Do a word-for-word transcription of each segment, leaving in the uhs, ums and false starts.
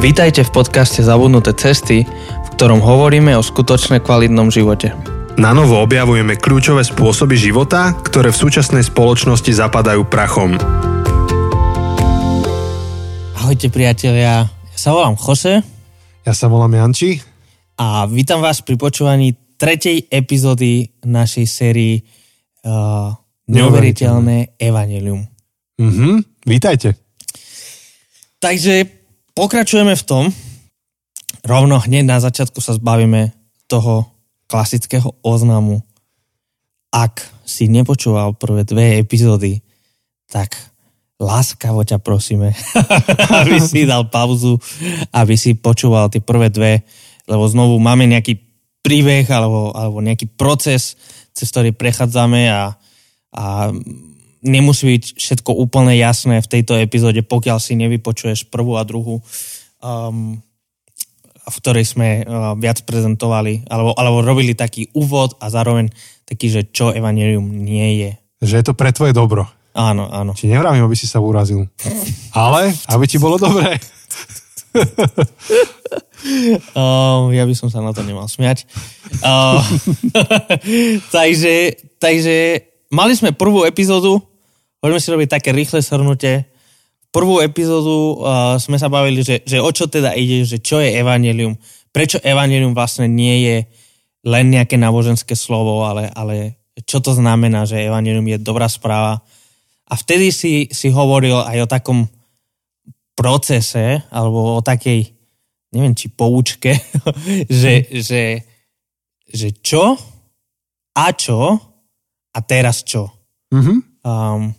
Vítajte v podcaste Zabudnuté cesty, v ktorom hovoríme o skutočne kvalitnom živote. Na novo objavujeme kľúčové spôsoby života, ktoré v súčasnej spoločnosti zapadajú prachom. Ahojte priatelia, ja sa volám Chose. Ja sa volám Janči. A vítam vás pri počúvaní tretej epizódy našej sérii uh, Neoveriteľné Evanjelium. Mhm, vítajte. Takže pokračujeme v tom, rovno hneď na začiatku sa zbavíme toho klasického oznamu. Ak si nepočúval prvé dve epizódy, tak láskavo ťa prosíme, aby si dal pauzu, aby si počúval tie prvé dve, lebo znovu máme nejaký príbeh alebo, alebo nejaký proces, cez ktorý prechádzame a, a nemusí byť všetko úplne jasné v tejto epizóde, pokiaľ si nevypočuješ prvú a druhú, um, v ktorej sme uh, viac prezentovali, alebo, alebo robili taký úvod a zároveň taký, že čo Evanjelium nie je. Že je to pre tvoje dobro. Áno, áno. Či nevravím, aby si sa urazil. Ale, aby ti bolo dobré. um, ja by som sa na to nemal smiať. Uh, takže, takže mali sme prvú epizódu. Poďme si robiť také rýchle shrnutie. Prvú epizódu uh, sme sa bavili, že, že o čo teda ide, že čo je evanjelium, prečo evanjelium vlastne nie je len nejaké náboženské slovo, ale, ale čo to znamená, že evanjelium je dobrá správa. A vtedy si, si hovoril aj o takom procese, alebo o takej, neviem, či poučke, že, že, že čo a čo a teraz čo. Mm-hmm. Um,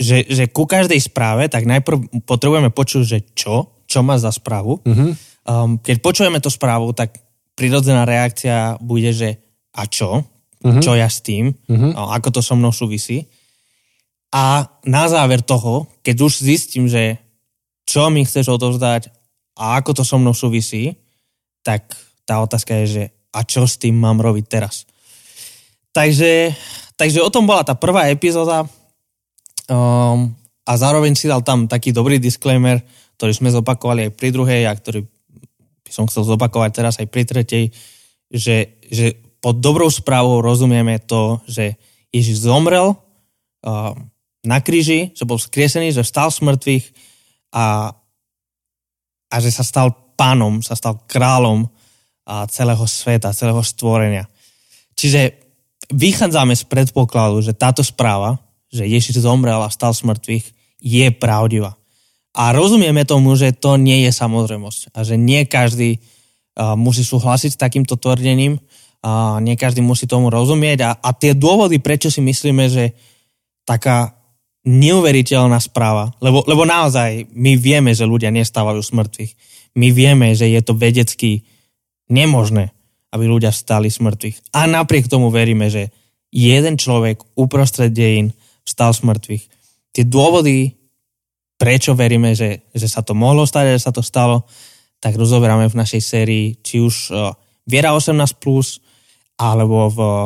Že, že ku každej správe, tak najprv potrebujeme počuť, že čo, čo má za správu. Mm-hmm. Um, keď počujeme tú správu, tak prirodzená reakcia bude, že a čo? Mm-hmm. Čo ja s tým? Mm-hmm. Um, ako to so mnou súvisí? A na záver toho, keď už zistím, že čo mi chceš odovzdať a ako to so mnou súvisí, tak tá otázka je, že a čo s tým mám robiť teraz? Takže, takže o tom bola tá prvá epizóda. Um, a zároveň si dal tam taký dobrý disclaimer, ktorý sme zopakovali aj pri druhej a ktorý by som chcel zopakovať teraz aj pri tretej, že, že pod dobrou správou rozumieme to, že Ježiš zomrel um, na kríži, že bol skriesený, že vstal z mŕtvych a, a že sa stal pánom, sa stal kráľom a celého sveta, celého stvorenia. Čiže vychádzame z predpokladu, že táto správa, že Ježiš zomrel a vstal z mŕtvych, je pravdivá. A rozumieme tomu, že to nie je samozrejmosť a že nie každý uh, musí súhlasiť s takýmto tvrdením a nie každý musí tomu rozumieť a, a tie dôvody, prečo si myslíme, že taká neuveriteľná správa, lebo, lebo naozaj my vieme, že ľudia nestávajú z mŕtvych. My vieme, že je to vedecky nemožné, aby ľudia vstali z mŕtvych. A napriek tomu veríme, že jeden človek uprostred dejín vstal z mŕtvych. Tie dôvody, prečo veríme, že, že sa to mohlo stať a že sa to stalo, tak rozoberáme v našej sérii, či už uh, Viera osemnásť plus, alebo v uh,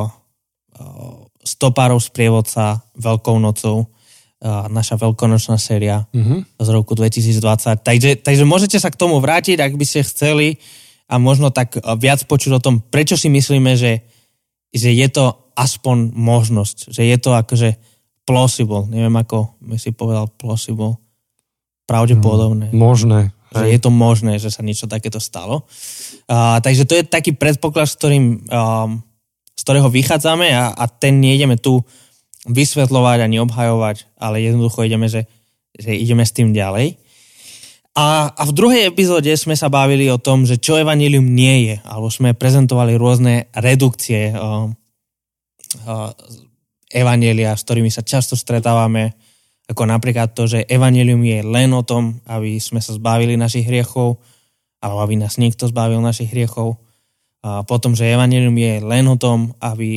Stopárov sprievodca Veľkou nocou, uh, naša veľkonočná séria mm-hmm. z roku dvetisícdvadsať. Takže, takže môžete sa k tomu vrátiť, ak by ste chceli a možno tak uh, viac počuť o tom, prečo si myslíme, že, že je to aspoň možnosť, že je to akože plausible, neviem ako by si povedal plausible, pravdepodobné. No, možné. Že je to možné, že sa niečo takéto stalo. Uh, takže to je taký predpoklad, s ktorým, um, z ktorého vychádzame a, a ten nejdeme tu vysvetľovať ani obhajovať, ale jednoducho ideme, že, že ideme s tým ďalej. A, a v druhej epizóde sme sa bavili o tom, že čo evanjelium nie je, alebo sme prezentovali rôzne redukcie um, uh, evanjelia, s ktorými sa často stretávame, ako napríklad to, že evanjelium je len o tom, aby sme sa zbavili našich hriechov, alebo aby nás niekto zbavil našich hriechov. A potom, že evanjelium je len o tom, aby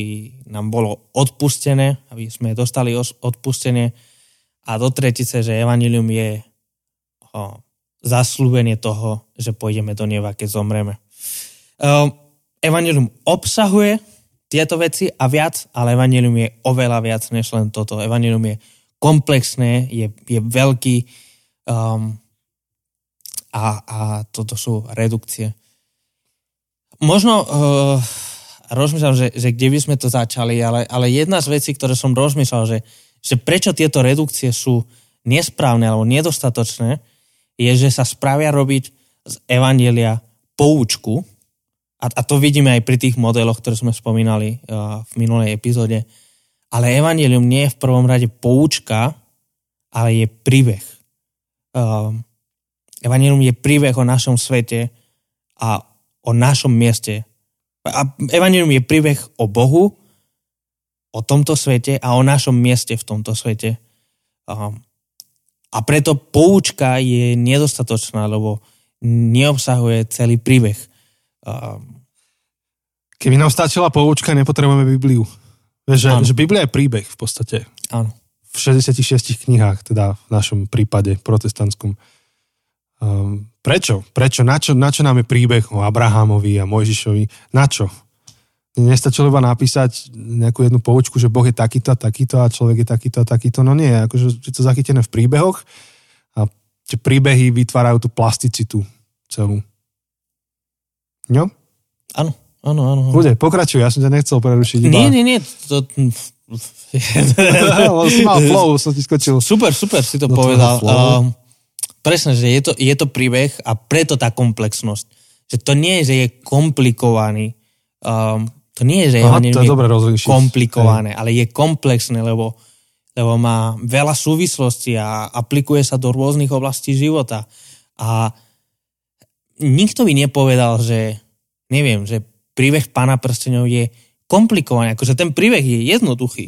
nám bolo odpustené, aby sme dostali odpustenie. A do tretice, že evanjelium je oh, zasľúbenie toho, že pôjdeme do neba, keď zomreme. Um, evanjelium obsahuje tieto veci a viac, ale evanjelium je oveľa viac než len toto. Evanjelium je komplexné, je, je veľký um, a a, a toto sú redukcie. Možno uh, rozmýšľam, že, že kde by sme to začali, ale, ale jedna z vecí, ktoré som rozmýšľal, že, že prečo tieto redukcie sú nesprávne alebo nedostatočné, je, že sa spravia robiť z Evanjelia poučku, a, a to vidíme aj pri tých modeloch, ktoré sme spomínali uh, v minulej epizóde, ale Evanjelium nie je v prvom rade poučka, ale je príbeh. Um, Evanjelium je príbeh o našom svete a o našom mieste. A Evanjelium je príbeh o Bohu, o tomto svete a o našom mieste v tomto svete. Um, a preto poučka je nedostatočná, lebo neobsahuje celý príbeh. Um, Keby nám stačila poučka, nepotrebujeme Bibliu. Že, že Biblia je príbeh v podstate. Áno. V šesťdesiatich šiestich knihách, teda v našom prípade protestantskom. Um, prečo? Prečo? Na čo, na čo nám je príbeh o Abrahamovi a Mojžišovi? Na čo? Nestačilo iba napísať nejakú jednu poučku, že Boh je takýto a takýto a človek je takýto a takýto. No nie, akože je to zachytené v príbehoch a tie príbehy vytvárajú tú plasticitu celú. Jo? Áno, áno, áno. Ľudia, pokračuj, ja som ťa nechcel prerušiť. Iba... Nie, nie, nie, to... si mal flow, som ti skočil. Super, super si to no, povedal. Uh, presne, že je to, je to príbeh a preto tá komplexnosť. Že to nie je, že je komplikovaný. Um, to nie je, že Aha, je, to je, je komplikované, ale je komplexné, lebo, lebo má veľa súvislostí a aplikuje sa do rôznych oblastí života. A nikto by nepovedal, že neviem, že príbeh Pána prstenov je komplikovaný, akože ten príbeh je jednoduchý,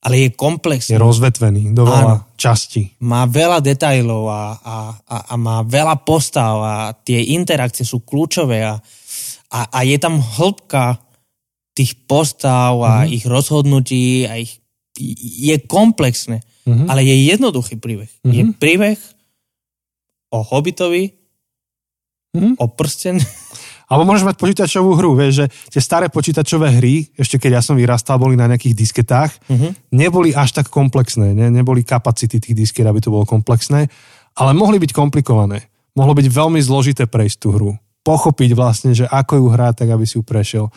ale je komplexný. Je rozvetvený do veľa častí. Má veľa detailov a, a, a, a má veľa postav a tie interakcie sú kľúčové a, a, a je tam hĺbka tých postav a mm-hmm. ich rozhodnutí a ich, je komplexné, mm-hmm. ale je jednoduchý príbeh. Mm-hmm. Je príbeh o hobitovi, mm-hmm. o prsten. Alebo môžeš mať počítačovú hru, vieš, že tie staré počítačové hry, ešte keď ja som vyrastal, boli na nejakých disketách, mm-hmm. neboli až tak komplexné, ne? Neboli kapacity tých disket, aby to bolo komplexné, ale mohli byť komplikované. Mohlo byť veľmi zložité prejsť tú hru. Pochopiť vlastne, že ako ju hrať, tak aby si ju prešiel.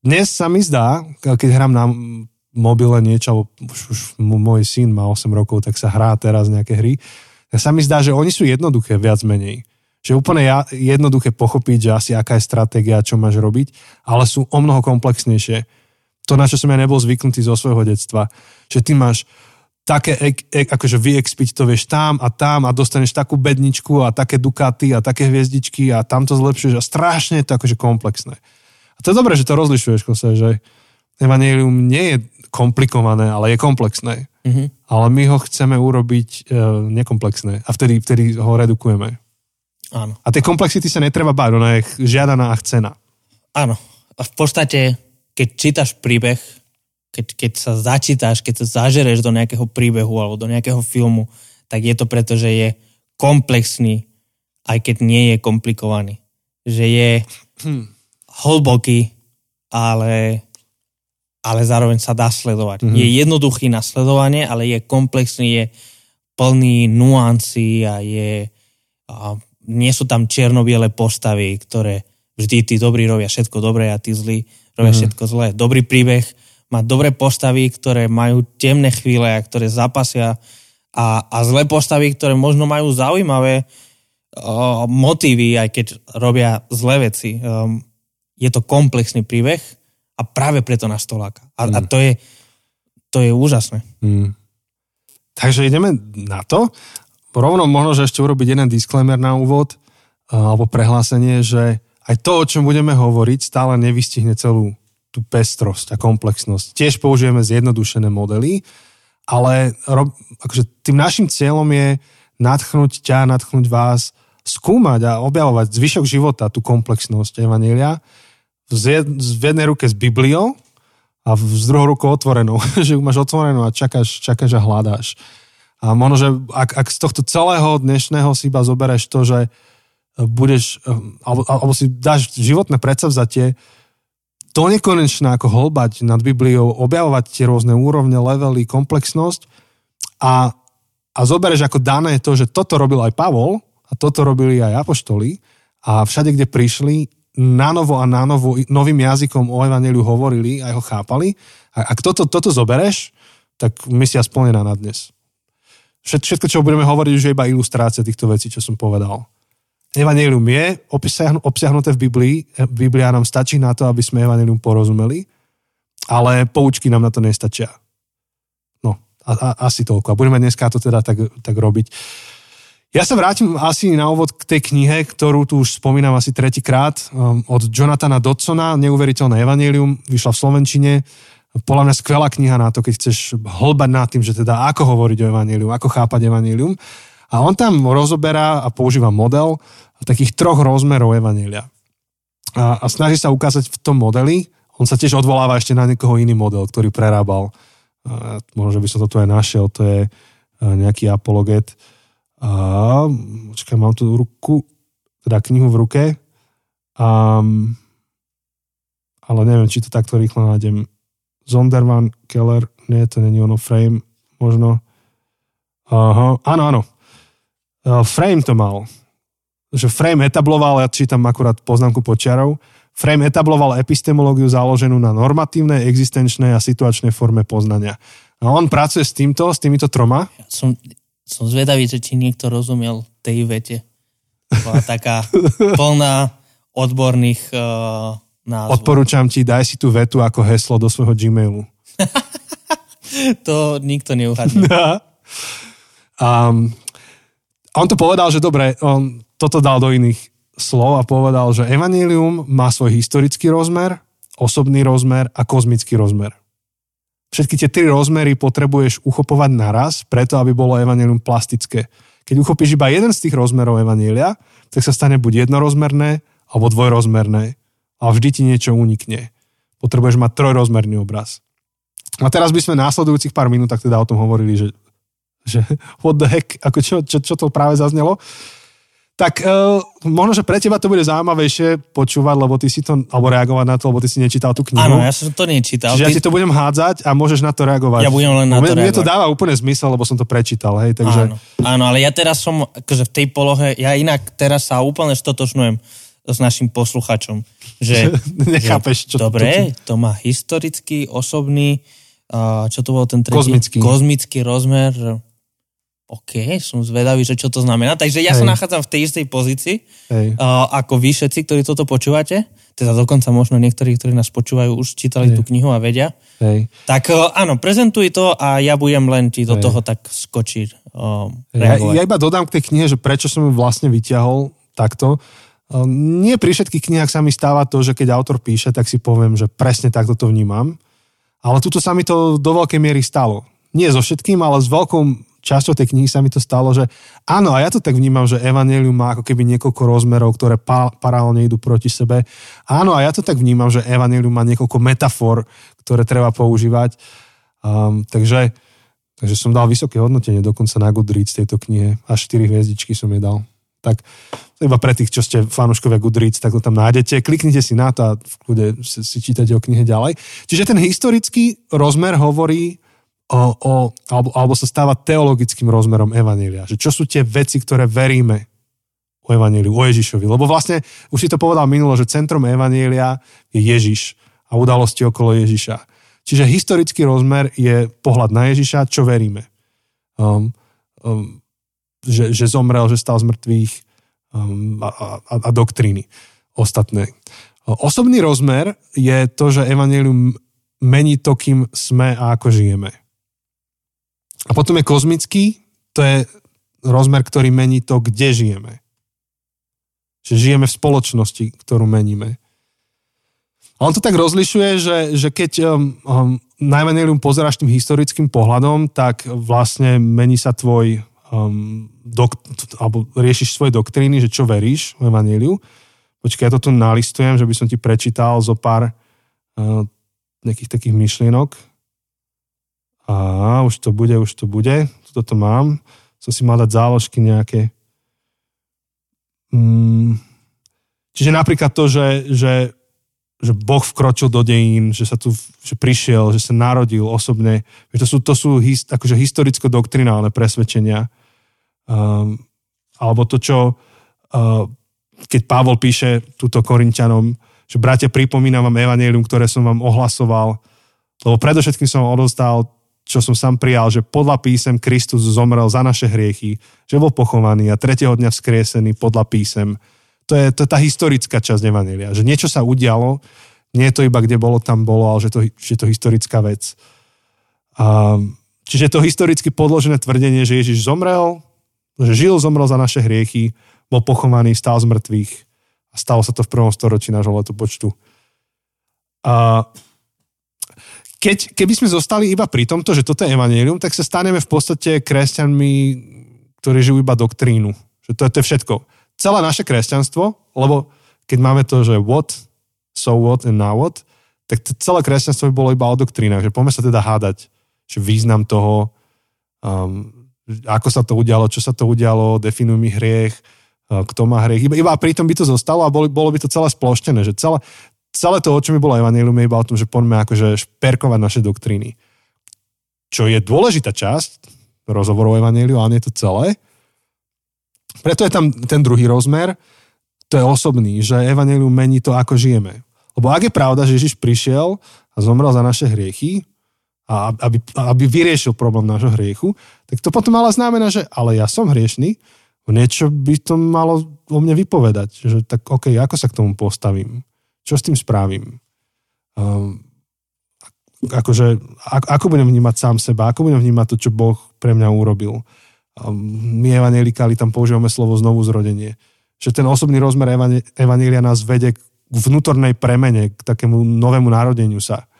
Dnes sa mi zdá, keď hrám na mobile niečo, alebo už, už môj syn má osem rokov, tak sa hrá teraz nejaké hry, tak sa mi zdá, že oni sú jednoduché viac menej. Že úplne jednoduché pochopiť, že asi aká je stratégia, čo máš robiť, ale sú o mnoho komplexnejšie. To, na čo som ja nebol zvyknutý zo svojho detstva. Že ty máš také, akože vyexpiť to vieš tam a tam a dostaneš takú bedničku a také dukaty a také hviezdičky a tam to zlepšuješ a strašne je to akože komplexné. A to je dobré, že to rozlišuješ, Kose, že Evanjelium nie je komplikované, ale je komplexné. Mm-hmm. Ale my ho chceme urobiť e, nekomplexné a vtedy, vtedy ho redukujeme. Áno. A tie komplexity sa netreba báť, ona je žiadaná a chcená. Áno. A v podstate, keď čítaš príbeh, keď, keď sa začítaš, keď sa zažereš do nejakého príbehu alebo do nejakého filmu, tak je to preto, že je komplexný, aj keď nie je komplikovaný. Že je hm. hlboký, ale, ale zároveň sa dá sledovať. Mm-hmm. Je jednoduchý na sledovanie, ale je komplexný, je plný nuancí a je... A nie sú tam čierno-biele postavy, ktoré vždy tí dobrí robia všetko dobré a tí zlí robia mm. všetko zlé. Dobrý príbeh má dobré postavy, ktoré majú temné chvíle a ktoré zapasia a, a zlé postavy, ktoré možno majú zaujímavé uh, motívy, aj keď robia zlé veci. Um, je to komplexný príbeh a práve preto nás to láka. A, mm. a to, je, to je úžasné. Mm. Takže ideme na to. Rovno možno, že ešte urobiť jeden disclaimer na úvod alebo prehlásenie, že aj to, o čom budeme hovoriť, stále nevystihne celú tú pestrosť a komplexnosť. Tiež použijeme zjednodušené modely, ale akože tým našim cieľom je nadchnúť ťa, nadchnúť vás, skúmať a objavovať zvyšok života, tú komplexnosť Evanjelia v jednej ruke s Bibliou a z druhou rukou otvorenou, že ju máš otvorenú a čakáš, čakáš a hľadáš. A možno, že ak, ak z tohto celého dnešného si iba zobereš to, že budeš, alebo, alebo si dáš životné predsavzatie, to nekonečné, ako hlbať nad Bibliou, objavovať tie rôzne úrovne, levely, komplexnosť a, a zobereš ako dané to, že toto robil aj Pavol a A toto robili aj apoštoli a všade, kde prišli, nanovo a nanovo novým jazykom o evanjeliu hovorili a ho chápali. A ak toto, toto zobereš, tak misia splnená na dnes. Všetko, čo budeme hovoriť, už je iba ilustrácia týchto vecí, čo som povedal. Evanjelium je obsiahnuté v Biblii. Biblia nám stačí na to, aby sme evanjelium porozumeli, ale poučky nám na to nestačia. No, a, a, asi toľko. A budeme dneska to teda tak, tak robiť. Ja sa vrátim asi na úvod k tej knihe, ktorú tu už spomínam asi tretíkrát, od Jonathana Dodsona, Neoveriteľné Evanjelium, vyšla v slovenčine. Podľa mňa skvelá kniha na to, keď chceš hĺbať nad tým, že teda ako hovoriť o evanjelium, ako chápať evanjelium. A on tam rozoberá a používa model takých troch rozmerov evanjelia. A, a snaží sa ukázať v tom modeli, on sa tiež odvoláva ešte na niekoho iný model, ktorý prerábal. A možno, že by som to tu aj našiel, to je nejaký apologet. A, počkaj, mám tu ruku, teda knihu v ruke, um, ale neviem, či to takto rýchlo nájdem. Zondervan, Keller, nie, to není ono, Frame, možno. Aha, áno, áno. Frame to mal. Že Frame etabloval, ja čítam akurát poznámku pod čiarou, Frame etabloval epistemológiu založenú na normatívnej, existenčnej a situačnej forme poznania. A on pracuje s týmto, s týmito troma? Ja som... Som zvedavý, že či niekto rozumiel tej vete. Bola taká plná odborných uh, názvov. Odporúčam ti, daj si tú vetu ako heslo do svojho Gmailu. To nikto neuhadne. No. Um, on to povedal, že dobre, on toto dal do iných slov a povedal, že evanjelium má svoj historický rozmer, osobný rozmer a kozmický rozmer. Všetky tie tri rozmery potrebuješ uchopovať naraz, preto aby bolo evanjelium plastické. Keď uchopíš iba jeden z tých rozmerov evanjelia, tak sa stane buď jednorozmerné, alebo dvojrozmerné. A vždy ti niečo unikne. Potrebuješ mať trojrozmerný obraz. A teraz by sme následujúcich pár minút tak teda o tom hovorili, že, že what the heck, ako čo, čo, čo to práve zaznelo. Tak uh, možno, že pre teba to bude zaujímavejšie počúvať, lebo ty si to, alebo reagovať na to, lebo ty si nečítal tú knihu. Áno, ja som to nečítal. Čiže ty... ja ti to budem hádzať a môžeš na to reagovať. Ja budem len na to reagovať. Mne to dáva úplne zmysel, lebo som to prečítal, hej, takže... Áno, áno, ale ja teraz som, akože v tej polohe, ja inak teraz sa úplne stotožňujem s našim posluchačom, že... Nechápeš, že, čo... Dobre, to, čo... to má historický, osobný, uh, čo to bol ten tretí? Kozmický. Kozmický rozmer... OK, som zvedavý, že čo to znamená. Takže ja Hej. sa nachádzam v tej istej pozícii, uh, ako vy všetci, ktorí toto počúvate. Teda dokonca možno niektorí, ktorí nás počúvajú, už čítali Hej. tú knihu a vedia. Hej. Tak uh, áno, prezentuj to a ja budem len ti do Hej. toho tak skočiť. Uh, ja, ja iba dodám k tej knihe, že prečo som ju vlastne vyťahol takto. Uh, nie pri všetkých knihách sa mi stáva to, že keď autor píše, tak si poviem, že presne takto to vnímam. Ale tuto sa mi to do veľkej miery stalo. Nie so všetkým, ale s veľkou... Časťou tej knihy sa mi to stalo, že áno, a ja to tak vnímam, že evanjelium má ako keby niekoľko rozmerov, ktoré pa- paralelne idú proti sebe. Áno, a ja to tak vnímam, že evanjelium má niekoľko metafor, ktoré treba používať. Um, takže, takže som dal vysoké hodnotenie dokonca na Goodreads tejto knihe. Až štyri hviezdičky som jej dal. Tak iba pre tých, čo ste fanúškovia Goodreads, tak to tam nájdete. Kliknite si na to a v kľude si čítate o knihe ďalej. Čiže ten historický rozmer hovorí O, o, alebo, alebo sa stáva teologickým rozmerom evanjelia. Že čo sú tie veci, ktoré veríme o evanjeliu, o Ježišovi. Lebo vlastne, už si to povedal minulo, že centrom evanjelia je Ježiš a udalosti okolo Ježiša. Čiže historický rozmer je pohľad na Ježiša, čo veríme. Um, um, že, že zomrel, že stal z mŕtvych um, a, a, a doktríny ostatné. Osobný rozmer je to, že evanjelium mení to, kým sme a ako žijeme. A potom je kozmický, to je rozmer, ktorý mení to, kde žijeme. Že žijeme v spoločnosti, ktorú meníme. A on to tak rozlišuje, že, že keď um, um, na evanjelium pozeráš tým historickým pohľadom, tak vlastne mení sa tvoj, um, dokt, alebo riešiš svoje doktríny, že čo veríš v evanjeliu. Počkaj, ja to tu nalistujem, že by som ti prečítal zo pár uh, nejakých takých myšlienok. A už to bude, už to bude. Tuto to mám. Som si mal dať záložky nejaké. Mm. Čiže napríklad to, že, že, že Boh vkročil do dejín, že sa tu že prišiel, že sa narodil osobne. To sú, to sú his, akože historicko-doktrinálne presvedčenia. Um, a alebo to, čo keď Pavol píše túto Korinťanom, že bratia, pripomínam vám evanjelium, ktoré som vám ohlasoval, lebo predovšetkým som vám odovzdal, čo som sám prijal, že podľa písem Kristus zomrel za naše hriechy, že bol pochovaný a tretieho dňa vzkriesený podľa písem. To je, to je tá historická časť evanjelia, že niečo sa udialo, nie je to iba kde bolo, tam bolo, ale že to je to historická vec. A, čiže je to historicky podložené tvrdenie, že Ježiš zomrel, že žil, zomrel za naše hriechy, bol pochovaný, stál z mŕtvych a stalo sa to v prvom storočí nášho letopočtu. A keď, keby sme zostali iba pri tomto, že toto je evanjelium, tak sa staneme v podstate kresťanmi, ktorí žijú iba doktrínu. Že to, to je všetko. Celé naše kresťanstvo, lebo keď máme to, že what, so what and now what, tak celé kresťanstvo by bolo iba o doktrínach, že poďme sa teda hádať, že význam toho, um, ako sa to udialo, čo sa to udialo, definuj mi hriech, uh, kto má hriech, iba, iba pri tom by to zostalo a bolo, bolo by to celé sploštené, že celé, celé to, o čom by bolo evanjelium, je iba o tom, že poďme akože šperkovať naše doktríny. Čo je dôležitá časť rozhovoru o evanjeliu, ale nie je to celé. Preto je tam ten druhý rozmer, to je osobný, že evanjelium mení to, ako žijeme. Lebo ak je pravda, že Ježiš prišiel a zomrel za naše hriechy, a aby, aby vyriešil problém nášho hriechu, tak to potom ale znamená, že ale ja som hriešný, niečo by to malo o mne vypovedať. Že tak okej, okay, ako sa k tomu postavím? Čo s tým spravím? Um, akože, ako, ako budem vnímať sám seba? Ako budem vnímať to, čo Boh pre mňa urobil? My evanjelikáli tam používame slovo znovu zrodenie. Že ten osobný rozmer evanjelia nás vedie k vnútornej premene, k takému novému narodeniu sa.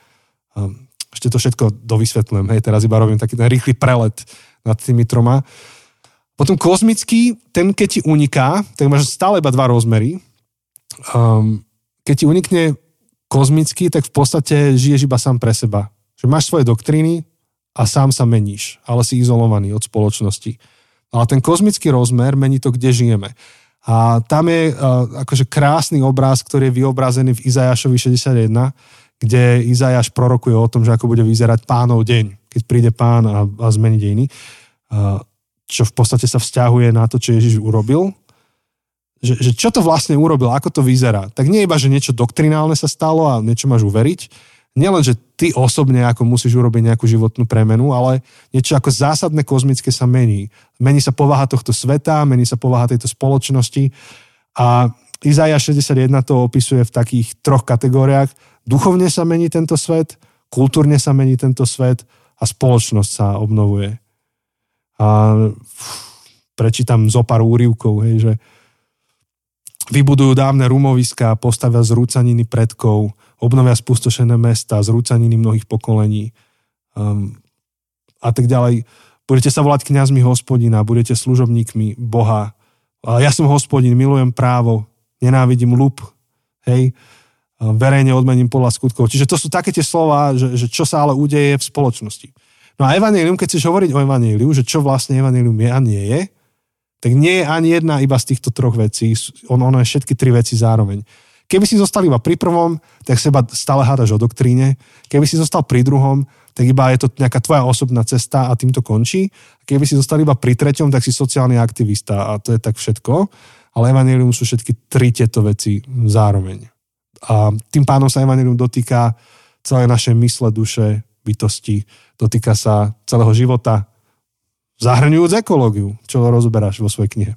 Ešte to všetko dovysvetľujem. Hej, teraz iba robím taký ten rýchly prelet nad tými troma. Potom kozmický, ten keď ti uniká, tak máš stále iba dva rozmery. Keď ti unikne kozmický, tak v podstate žiješ iba sám pre seba. Že máš svoje doktríny, a sám sa meníš, ale si izolovaný od spoločnosti. Ale ten kozmický rozmer mení to, kde žijeme. A tam je uh, akože krásny obraz, ktorý je vyobrazený v Izaiášovi šesťdesiatjeden, kde Izaiáš prorokuje o tom, že ako bude vyzerať Pánov deň, keď príde Pán a, a zmení dejiny. Uh, čo v podstate sa vzťahuje na to, čo Ježiš urobil. Že, že čo to vlastne urobil, ako to vyzerá. Tak nie iba, že niečo doktrinálne sa stalo a niečo máš uveriť, nielen, že ty osobne ako musíš urobiť nejakú životnú premenu, ale niečo ako zásadné kozmické sa mení. Mení sa povaha tohto sveta, mení sa povaha tejto spoločnosti a Izaiáš šesťdesiatjeden to opisuje v takých troch kategóriách. Duchovne sa mení tento svet, kultúrne sa mení tento svet a spoločnosť sa obnovuje. A prečítam zo pár úryvkov, hej, že vybudujú dávne rumoviská, postavia zrúcaniny predkov, obnovia spustošené mesta, zrúcaniny mnohých pokolení um, a tak ďalej. Budete sa volať kňazmi Hospodina, budete služobníkmi Boha. Ja som Hospodin, milujem právo, nenávidím ľup, hej, verejne odmením podľa skutkov. Čiže to sú také tie slova, že, že čo sa ale udeje v spoločnosti. No a evanjelium, keď chceš hovoriť o evanjeliu, že čo vlastne evanjelium je a nie je, tak nie je ani jedna iba z týchto troch vecí. Ono je všetky tri veci zároveň. Keby si zostal iba pri prvom, tak seba stále hádaš o doktríne. Keby si zostal pri druhom, tak iba je to nejaká tvoja osobná cesta a tým to končí. Keby si zostal iba pri treťom, tak si sociálny aktivista a to je tak všetko. Ale evanjelium sú všetky tri tieto veci zároveň. A tým pánom sa evanjelium dotýka celé naše mysle, duše, bytosti. Dotýka sa celého života, zahrňujúc ekológiu, čo rozoberáš vo svojej knihe.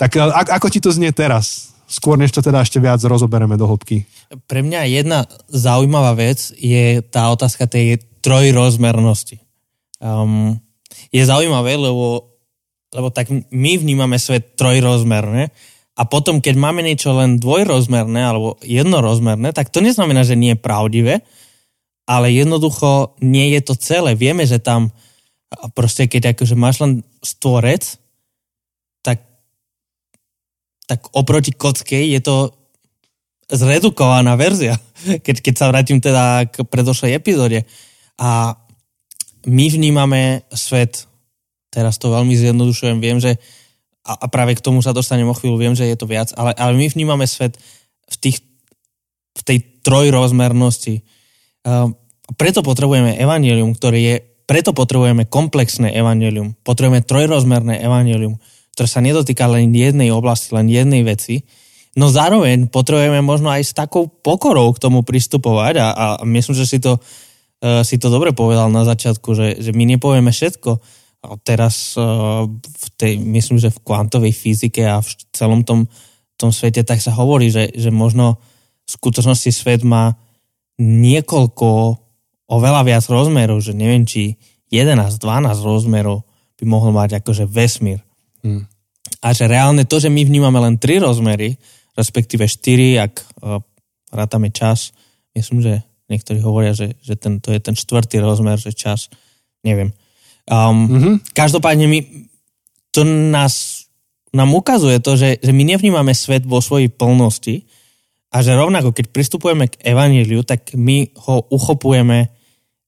Tak ako ti to znie teraz? Skôr než to teda ešte viac rozobereme do hĺbky. Pre mňa jedna zaujímavá vec je tá otázka tej trojrozmernosti. Um, je zaujímavé, lebo, lebo tak my vnímame svet trojrozmerne a potom, keď máme niečo len dvojrozmerné alebo jednorozmerné, tak to neznamená, že nie je pravdivé, ale jednoducho nie je to celé. Vieme, že tam a proste keď akože máš len stvorec, tak, tak oproti kocke je to zredukovaná verzia, keď, keď sa vrátim teda k predošlej epizóde. A my vnímame svet, teraz to veľmi zjednodušujem, viem, že, a, a práve k tomu sa dostanem o chvíľu, viem, že je to viac, ale, ale my vnímame svet v, tých, v tej trojrozmernosti. Uh, preto potrebujeme evanjelium, ktoré je Preto potrebujeme komplexné evanjelium, potrebujeme trojrozmerné evanjelium, to sa nedotýka len jednej oblasti, len jednej veci. No zároveň potrebujeme možno aj s takou pokorou k tomu pristupovať a, a myslím, že si to, uh, si to dobre povedal na začiatku, že, že my nepovieme všetko. A teraz uh, v tej, myslím, že v kvantovej fyzike a v celom tom, tom svete tak sa hovorí, že, že možno v skutočnosti svet má niekoľko oveľa viac rozmerov, že neviem, či jedenásť dvanásť rozmerov by mohol mať akože vesmír. Hmm. A že reálne to, že my vnímame len tri rozmery, respektíve štyri, ak uh, rátame čas. Myslím, že niektorí hovoria, že, že ten, to je ten štvrtý rozmer, že čas, neviem. Um, mm-hmm. Každopádne my, to nás, nám ukazuje to, že, že my nevnímame svet vo svojej plnosti a že rovnako, keď pristupujeme k evanjeliu, tak my ho uchopujeme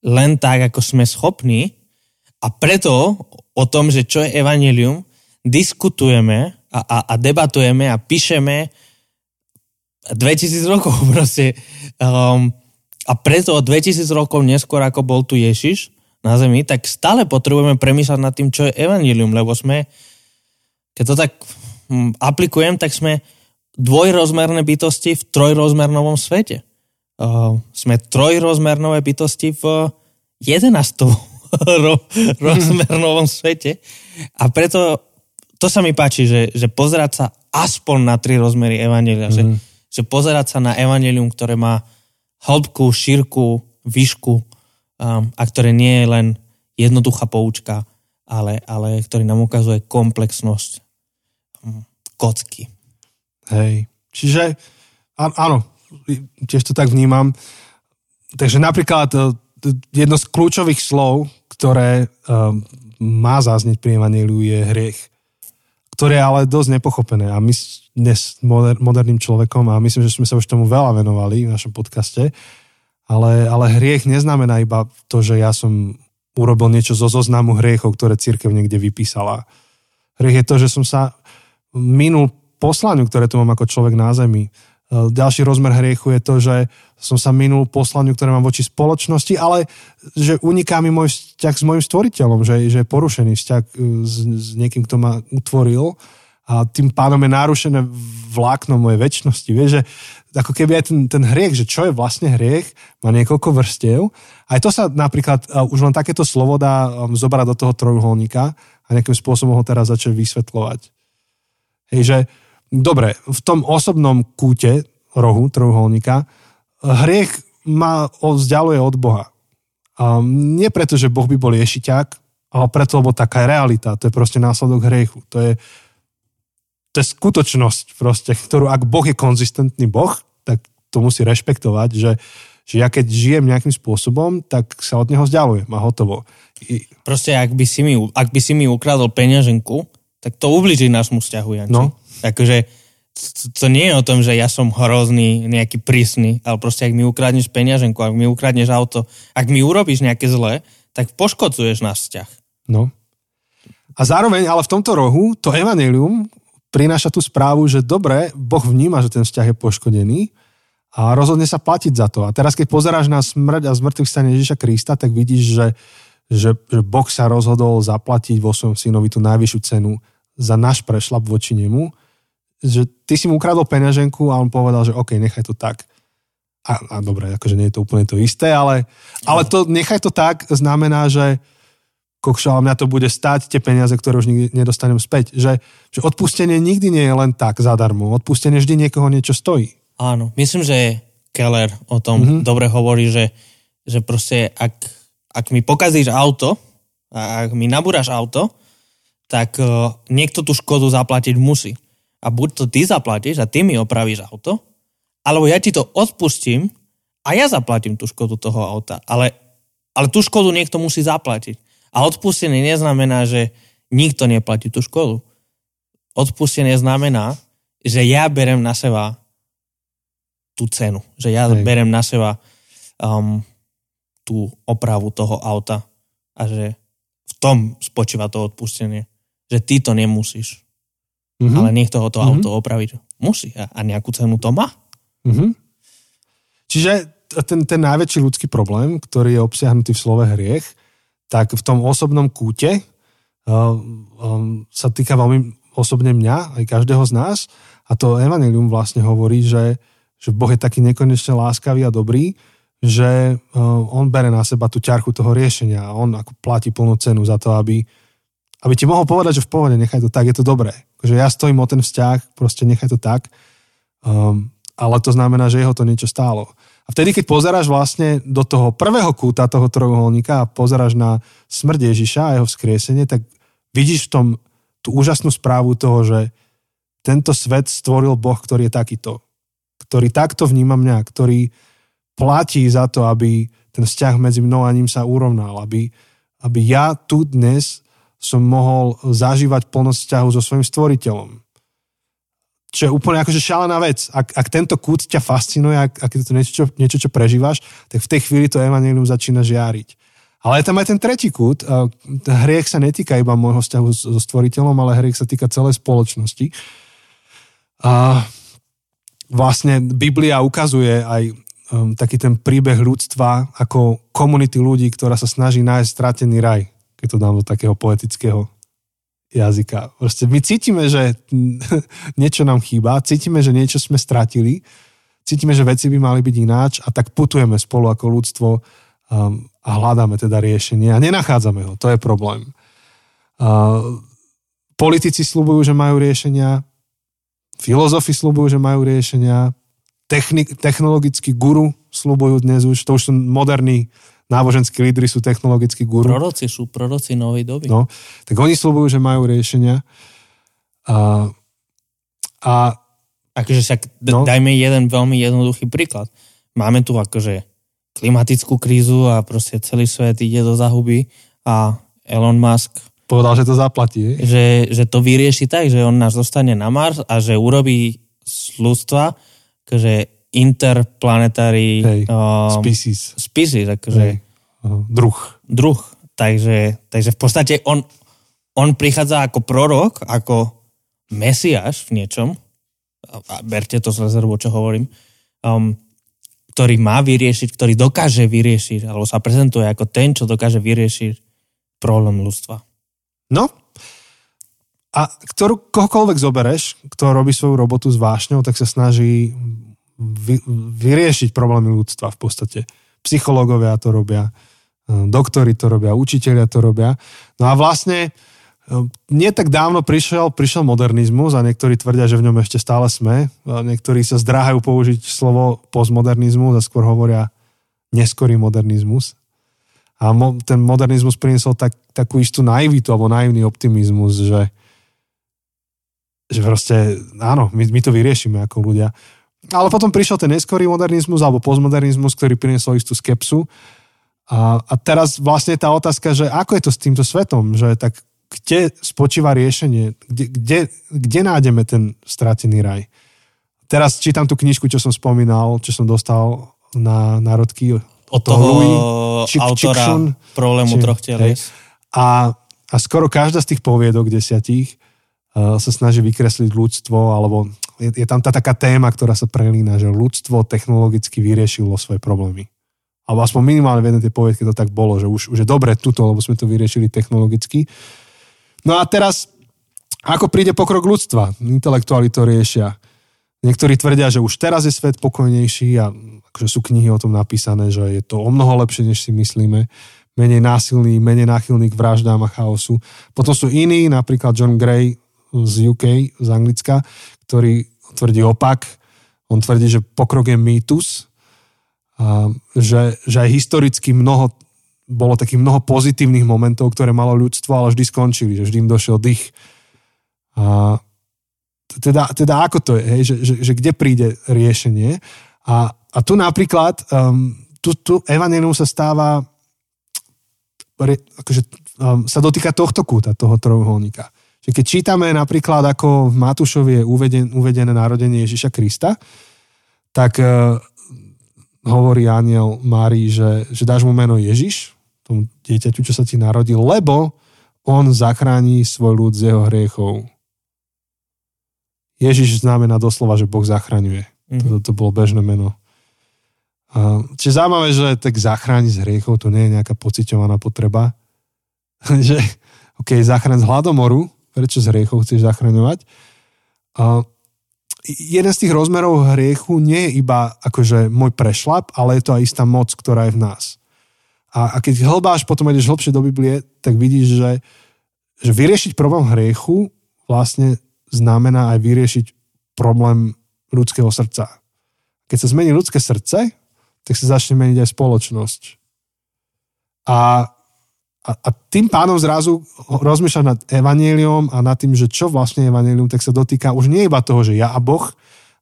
len tak, ako sme schopní a preto o tom, že čo je evanjelium, diskutujeme a, a, a debatujeme a píšeme dvetisíc rokov proste. Um, a preto dvetisíc rokov neskôr, ako bol tu Ježiš na zemi, tak stále potrebujeme premýšľať nad tým, čo je evanjelium, lebo sme, keď to tak aplikujem, tak sme dvojrozmerné bytosti v trojrozmernovom svete. Uh, sme trojrozmernové bytosti v jedenáctom rozmernovom svete a preto to sa mi páči, že, že pozerať sa aspoň na tri rozmery evanjelia. Mm. Že, že pozerať sa na evanjelium, ktoré má hĺbku, šírku, výšku um, a ktoré nie je len jednoduchá poučka, ale, ale ktorý nám ukazuje komplexnosť um, kocky. Hej. Čiže á, áno, tiež to tak vnímam. Takže napríklad jedno z kľúčových slov, ktoré um, má zaznieť pri evanjeliu, je hriech, ktoré je ale dosť nepochopené a my dnes moderným človekom a myslím, že sme sa už tomu veľa venovali v našom podcaste, ale, ale hriech neznamená iba to, že ja som urobil niečo zo zoznamu hriechov, ktoré cirkev niekde vypísala. Hriech je to, že som sa minul poslaniu, ktoré tu mám ako človek na zemi. Ďalší rozmer hriechu je to, že som sa minul poslaniu, ktoré mám voči spoločnosti, ale že uniká mi môj vzťah s môjim stvoriteľom, že, že je porušený vzťah s, s niekým, kto ma utvoril a tým pánom je narušené vlákno mojej večnosti. Vieš, že ako keby aj ten, ten hriech, že čo je vlastne hriech, má niekoľko vrstiev. Aj to sa napríklad, už len takéto slovo dá zobrať do toho trojuholníka a nejakým spôsobom ho teraz začať vysvetľovať. Hej, že dobre, v tom osobnom kúte rohu trojuholníka hriech ma vzdialuje od Boha. A nie preto, že Boh by bol ješiťák, ale preto, lebo taká je realita. To je proste následok hriechu. To je, to je skutočnosť proste, ktorú ak Boh je konzistentný Boh, tak to musí rešpektovať, že, že ja keď žijem nejakým spôsobom, tak sa od neho vzdialujem a hotovo. I... Proste ak by, si mi, ak by si mi ukradol peňaženku, tak to ublíži nášmu vzťahu, Janči. No. Takže to nie je o tom, že ja som hrozný, nejaký prísny, ale proste ak mi ukradneš peňaženku, ak mi ukradneš auto, ak mi urobíš nejaké zlé, tak poškodzuješ náš vzťah. No. A zároveň, ale v tomto rohu, to evanjelium prináša tú správu, že dobre, Boh vníma, že ten vzťah je poškodený a rozhodne sa platiť za to. A teraz, keď pozeráš na smrť a zmrtvých stane Ježiša Krista, tak vidíš, že, že, že Boh sa rozhodol zaplatiť vo svojom synovi tú najvyššiu cenu za náš prešľap voči nemu, že ty si mu ukradol peňaženku a on povedal, že OK, nechaj to tak. A, a dobre, akože nie je to úplne to isté, ale, ale to nechaj to tak znamená, že kokšo, ale mňa to bude stať, tie peniaze, ktoré už nikdy nedostanem späť. Že, že odpustenie nikdy nie je len tak zadarmo. Odpustenie vždy niekoho niečo stojí. Áno, myslím, že Keller o tom mm-hmm. dobre hovorí, že, že proste ak, ak mi pokazíš auto a ak mi nabúraš auto, tak uh, niekto tú škodu zaplatiť musí. A buď to ty zaplatíš a ty mi opravíš auto, alebo ja ti to odpustím a ja zaplatím tú škodu toho auta. Ale, ale tú škodu niekto musí zaplatiť. A odpustenie neznamená, že nikto neplatí tú škodu. Odpustenie znamená, že ja berem na seba tú cenu. Že ja Hej. berem na seba um, tú opravu toho auta. A že v tom spočíva to odpustenie. Že ty to nemusíš. Mm-hmm. Ale niekto ho to auto mm-hmm. opraviť musí a nejakú cenu to má. Mm-hmm. Čiže ten, ten najväčší ľudský problém, ktorý je obsiahnutý v slove hriech, tak v tom osobnom kúte uh, um, sa týka veľmi osobne mňa, aj každého z nás. A to Evanjelium vlastne hovorí, že, že Boh je taký nekonečne láskavý a dobrý, že on bere na seba tú ťarchu toho riešenia a on ako platí plnú cenu za to, aby, aby ti mohol povedať, že v pohode, nechaj to tak, je to dobré. Akože ja stojím o ten vzťah, proste nechaj to tak, um, ale to znamená, že jeho to niečo stálo. A vtedy, keď pozeráš vlastne do toho prvého kúta toho trojuholníka a pozeráš na smrť Ježiša a jeho vzkriesenie, tak vidíš v tom tú úžasnú správu toho, že tento svet stvoril Boh, ktorý je takýto, ktorý takto vníma mňa, ktorý platí za to, aby ten vzťah medzi mnou a ním sa urovnal, aby, aby ja tu dnes som mohol zažívať plnosť vzťahu so svojím stvoriteľom. Čo je úplne akože šialená vec. Ak, ak tento kút ťa fascinuje, ak, ak je to niečo, niečo, čo prežívaš, tak v tej chvíli to evanjelium začína žiariť. Ale je tam aj ten tretí kút. Hriech sa netýka iba môjho vzťahu so stvoriteľom, ale hriech sa týka celej spoločnosti. A vlastne Biblia ukazuje aj Um, taký ten príbeh ľudstva ako komunity ľudí, ktorá sa snaží nájsť stratený raj, keď to dám do takého poetického jazyka. Proste my cítime, že niečo nám chýba, cítime, že niečo sme stratili, cítime, že veci by mali byť ináč a tak putujeme spolu ako ľudstvo um, a hľadáme teda riešenie a nenachádzame ho, to je problém. Uh, politici sľubujú, že majú riešenia, filozofi sľubujú, že majú riešenia, technologickí guru sľubujú dnes už, to už sú moderní náboženskí lídri, sú technologickí guru. Proroci sú, proroci novej doby. No, tak oni sľubujú, že majú riešenia. A, a, akože sa, no, dajme jeden veľmi jednoduchý príklad. Máme tu akože klimatickú krízu a proste celý svet ide do zahuby a Elon Musk povedal, že to zaplatí. Že, že to vyrieši tak, že on nás dostane na Mars a že urobí z ľudstva akože interplanetary hey, um, species. Species, akože hey, uh, druh. Druh. Takže, takže v podstate on, on prichádza ako prorok, ako mesiáš v niečom, a berte to z rezervu, čo hovorím, um, ktorý má vyriešiť, ktorý dokáže vyriešiť, alebo sa prezentuje ako ten, čo dokáže vyriešiť problém ľudstva. No, a ktorú, kohokoľvek zobereš, kto robí svoju robotu s vášňou, tak sa snaží vy, vyriešiť problémy ľudstva v podstate. Psychológovia to robia, doktori to robia, učitelia to robia. No a vlastne nie tak dávno prišiel, prišiel modernizmus a niektorí tvrdia, že v ňom ešte stále sme. A niektorí sa zdráhajú použiť slovo postmodernizmus a skôr hovoria neskorý modernizmus. A mo, ten modernizmus priniesol tak, takú istú naivitu alebo naivný optimizmus, že že proste, áno, my, my to vyriešime ako ľudia. Ale potom prišiel ten neskorý modernizmus alebo postmodernizmus, ktorý priniesol istú skepsu. A, a teraz vlastne tá otázka, že ako je to s týmto svetom? Že tak kde spočíva riešenie? Kde, kde, kde nájdeme ten stratený raj? Teraz čítam tú knižku, čo som spomínal, čo som dostal na národky od toho Louis, Čik, autora Čikšun, problému či, troch telies. A, a skoro každá z tých poviedok desiatich sa snaží vykresliť ľudstvo, alebo je, je tam tá taká téma, ktorá sa prelína, že ľudstvo technologicky vyriešilo svoje problémy. Alebo aspoň minimálne v jednej tej poviedke to tak bolo, že už, už je dobre tuto, lebo sme to vyriešili technologicky. No a teraz, ako príde pokrok ľudstva? Intelektuáli to riešia. Niektorí tvrdia, že už teraz je svet pokojnejší a akože sú knihy o tom napísané, že je to o mnoho lepšie, než si myslíme. Menej násilný, menej náchylný k vraždám a chaosu. Potom sú iní, napríklad John Gray, z ú ká, z Anglicka, ktorý tvrdí opak. On tvrdí, že pokrok je mýtus, a že, že aj historicky mnoho, bolo takých mnoho pozitívnych momentov, ktoré malo ľudstvo, ale vždy skončili, že vždy im došiel dých. A teda, teda ako to je, hej? Že, že, že kde príde riešenie. A, a tu napríklad, um, tu, tu evanjelium sa stáva, akože, um, sa dotýka tohto kúta, toho trojuholníka. Keď čítame napríklad, ako v Matúšovi je uveden, uvedené narodenie Ježiša Krista, tak uh, hovorí anjel Márii, že, že dáš mu meno Ježiš, tomu dieťaťu, čo sa ti narodil, lebo on zachráni svoj ľud z jeho hriechov. Ježiš znamená doslova, že Boh zachraňuje. Mm-hmm. Toto to bolo bežné meno. Uh, čiže zaujímavé, že tak zachráni z hriechov, to nie je nejaká pociťovaná potreba. Že, ok, zachráň z hladomoru, Prečo z hriechov chceš zachraňovať? A jeden z tých rozmerov hriechu nie je iba akože môj prešlap, ale je to aj istá moc, ktorá je v nás. A, a keď hlbáš, potom ideš hlbšie do Biblie, tak vidíš, že, že vyriešiť problém hriechu vlastne znamená aj vyriešiť problém ľudského srdca. Keď sa zmení ľudské srdce, tak sa začne meniť aj spoločnosť. A, a, a tým pánom zrazu rozmýšľať nad evanjeliom a nad tým, že čo vlastne evanjelium, tak sa dotýka už nie iba toho, že ja a Boh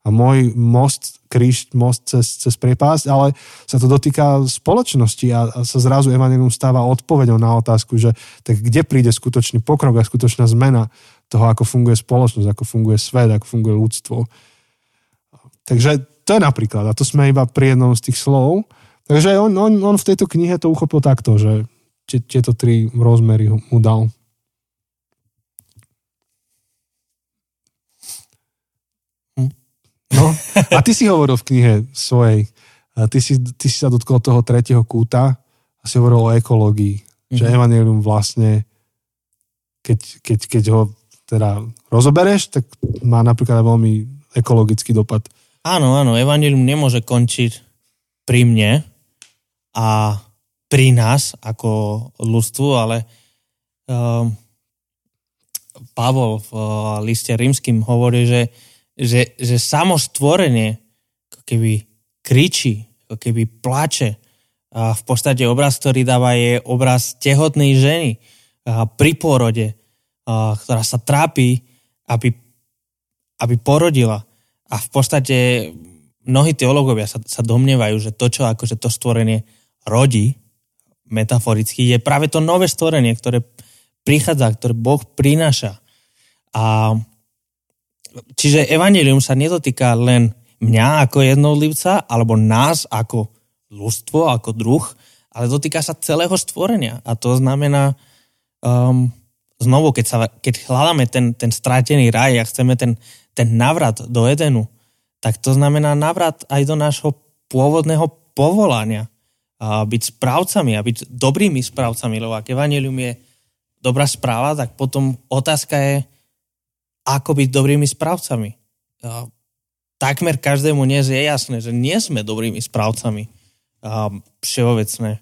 a môj most, kríž, most cez, cez priepasť, ale sa to dotýka spoločnosti a, a sa zrazu evanjelium stáva odpoveďou na otázku, že tak kde príde skutočný pokrok a skutočná zmena toho, ako funguje spoločnosť, ako funguje svet, ako funguje ľudstvo. Takže to je napríklad, a to sme iba pri jednom z tých slov. Takže on, on, on v tejto knihe to uchopil takto, že tieto tri rozmery mu dal. No, a ty si hovoril v knihe svojej, ty si, ty si sa dotkol toho tretieho kúta a si hovoril o ekológii, mm-hmm. že evanjelium vlastne, keď, keď, keď ho teda rozobereš, tak má napríklad veľmi ekologický dopad. Áno, áno, evanjelium nemôže končiť pri mne a pri nás ako ľudstvu, ale um, Pavol v uh, liste rímskym hovorí, že že, že samostvorenie ako keby kričí, ako keby plače. A v podstate obraz, ktorý dáva, je obraz tehotnej ženy a pri porode, a ktorá sa trápi, aby, aby porodila. A v podstate mnohí teológovia sa, sa domnievajú, že to, čo akože to stvorenie rodí, metaforicky, je práve to nové stvorenie, ktoré prichádza, ktoré Boh prináša. A čiže evanjelium sa nedotýka len mňa ako jednotlivca, alebo nás ako ľudstvo, ako druh, ale dotýka sa celého stvorenia. A to znamená, um, znovu, keď, sa, keď hľadáme ten, ten stratený raj a chceme ten, ten návrat do Edenu, tak to znamená návrat aj do nášho pôvodného povolania. A byť správcami a byť dobrými správcami, lebo ak evanjelium je dobrá správa, tak potom otázka je, ako byť dobrými správcami. Takmer každému dnes je jasné, že nie sme dobrými správcami. Všeobecne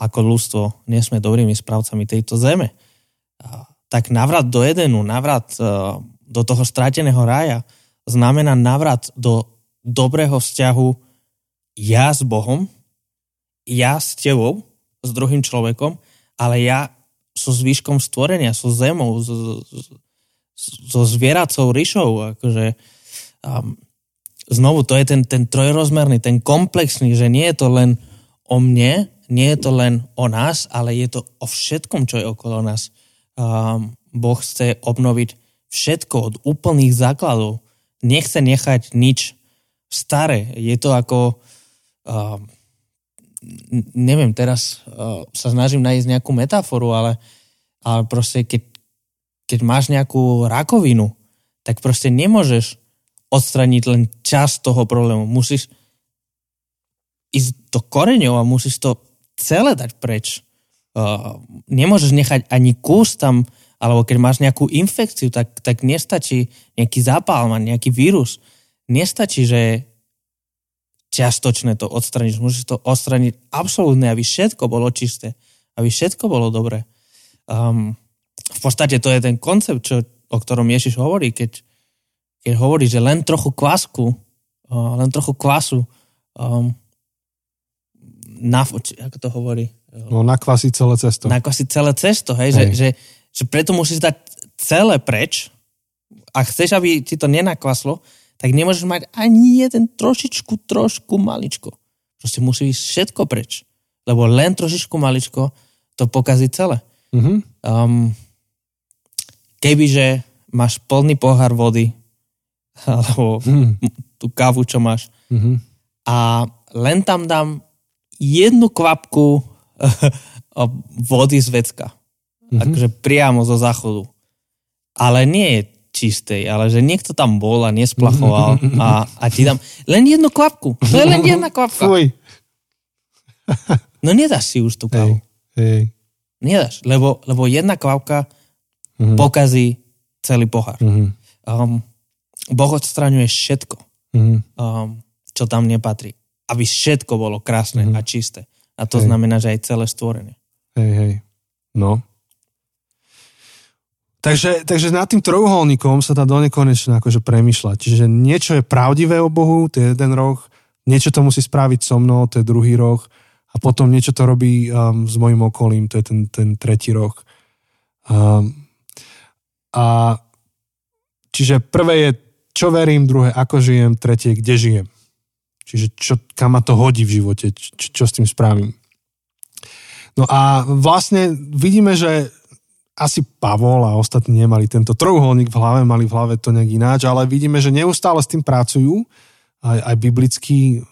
ako ľudstvo nie sme dobrými správcami tejto zeme. Tak návrat do Edenu, návrat do toho strateného raja znamená návrat do dobrého vzťahu ja s Bohom, ja s tebou, s druhým človekom, ale ja so zvýškom stvorenia, so zemou, so, so zvieracou ríšou. Akože, um, znovu, to je ten, ten trojrozmerný, ten komplexný, že nie je to len o mne, nie je to len o nás, ale je to o všetkom, čo je okolo nás. Um, boh chce obnoviť všetko od úplných základov. Nechce nechať nič staré. Je to ako... Um, neviem, teraz uh, sa snažím nájsť nejakú metaforu, ale, ale proste keď, keď máš nejakú rakovinu, tak proste nemôžeš odstraniť len časť toho problému. Musíš ísť do koreňov a musíš to celé dať preč. Uh, nemôžeš nechať ani kus tam, alebo keď máš nejakú infekciu, tak, tak nestačí nejaký zápal, nejaký vírus. Nestačí, že čiastočne to odstraniť. Môžeš to odstraniť absolútne, aby všetko bolo čisté. Aby všetko bolo dobré. Um, v podstate to je ten koncept, čo, o ktorom Ježiš hovorí, keď, keď hovorí, že len trochu kvásku, uh, len trochu kvásu um, na, ako to hovorí? No nakvasiť celé cesto. Nakvasiť celé cesto, hej, hej. Že, že, že preto musíš dať celé preč. Ak chceš, aby ti to nenakvaslo, tak nemôžeš mať ani jeden trošičku, trošku maličko. Proste musí ísť všetko preč. Lebo len trošičku maličko to pokazí celé. Mm-hmm. Um, kebyže máš plný pohár vody alebo mm. tú kávu, čo máš mm-hmm. a len tam dám jednu kvapku vody z vecka. Mm-hmm. Akože priamo zo záchodu. Ale nie je čistej, ale že niekto tam bol a nesplachoval a, a ti dám len jednu kvapku. To je len jedna kvapka. Fuj. No nedáš si už tú kávu. Hej, hej. Nedáš, lebo, lebo jedna kvapka mm-hmm. pokazí celý pohár. Mm-hmm. Um, Boh odstraňuje všetko, mm-hmm. um, čo tam nepatrí. Aby všetko bolo krásne mm-hmm. a čisté. A to hej. znamená, že aj celé stvorenie. Hej, hej. No. Takže, takže nad tým trojuholníkom sa dá do nekonečna akože premýšľať. Čiže niečo je pravdivé o Bohu, to je jeden roh, niečo to musí spraviť so mnou, to je druhý roh, a potom niečo to robí um, s mojim okolím, to je ten, ten tretí roh. Um, a čiže prvé je, čo verím, druhé, ako žijem, tretie, kde žijem. Čiže čo, kam ma to hodí v živote, čo, čo s tým spravím. No a vlastne vidíme, že asi Pavol a ostatní nemali tento trojuholník v hlave, mali v hlave to nejak ináč, ale vidíme, že neustále s tým pracujú aj, aj biblickí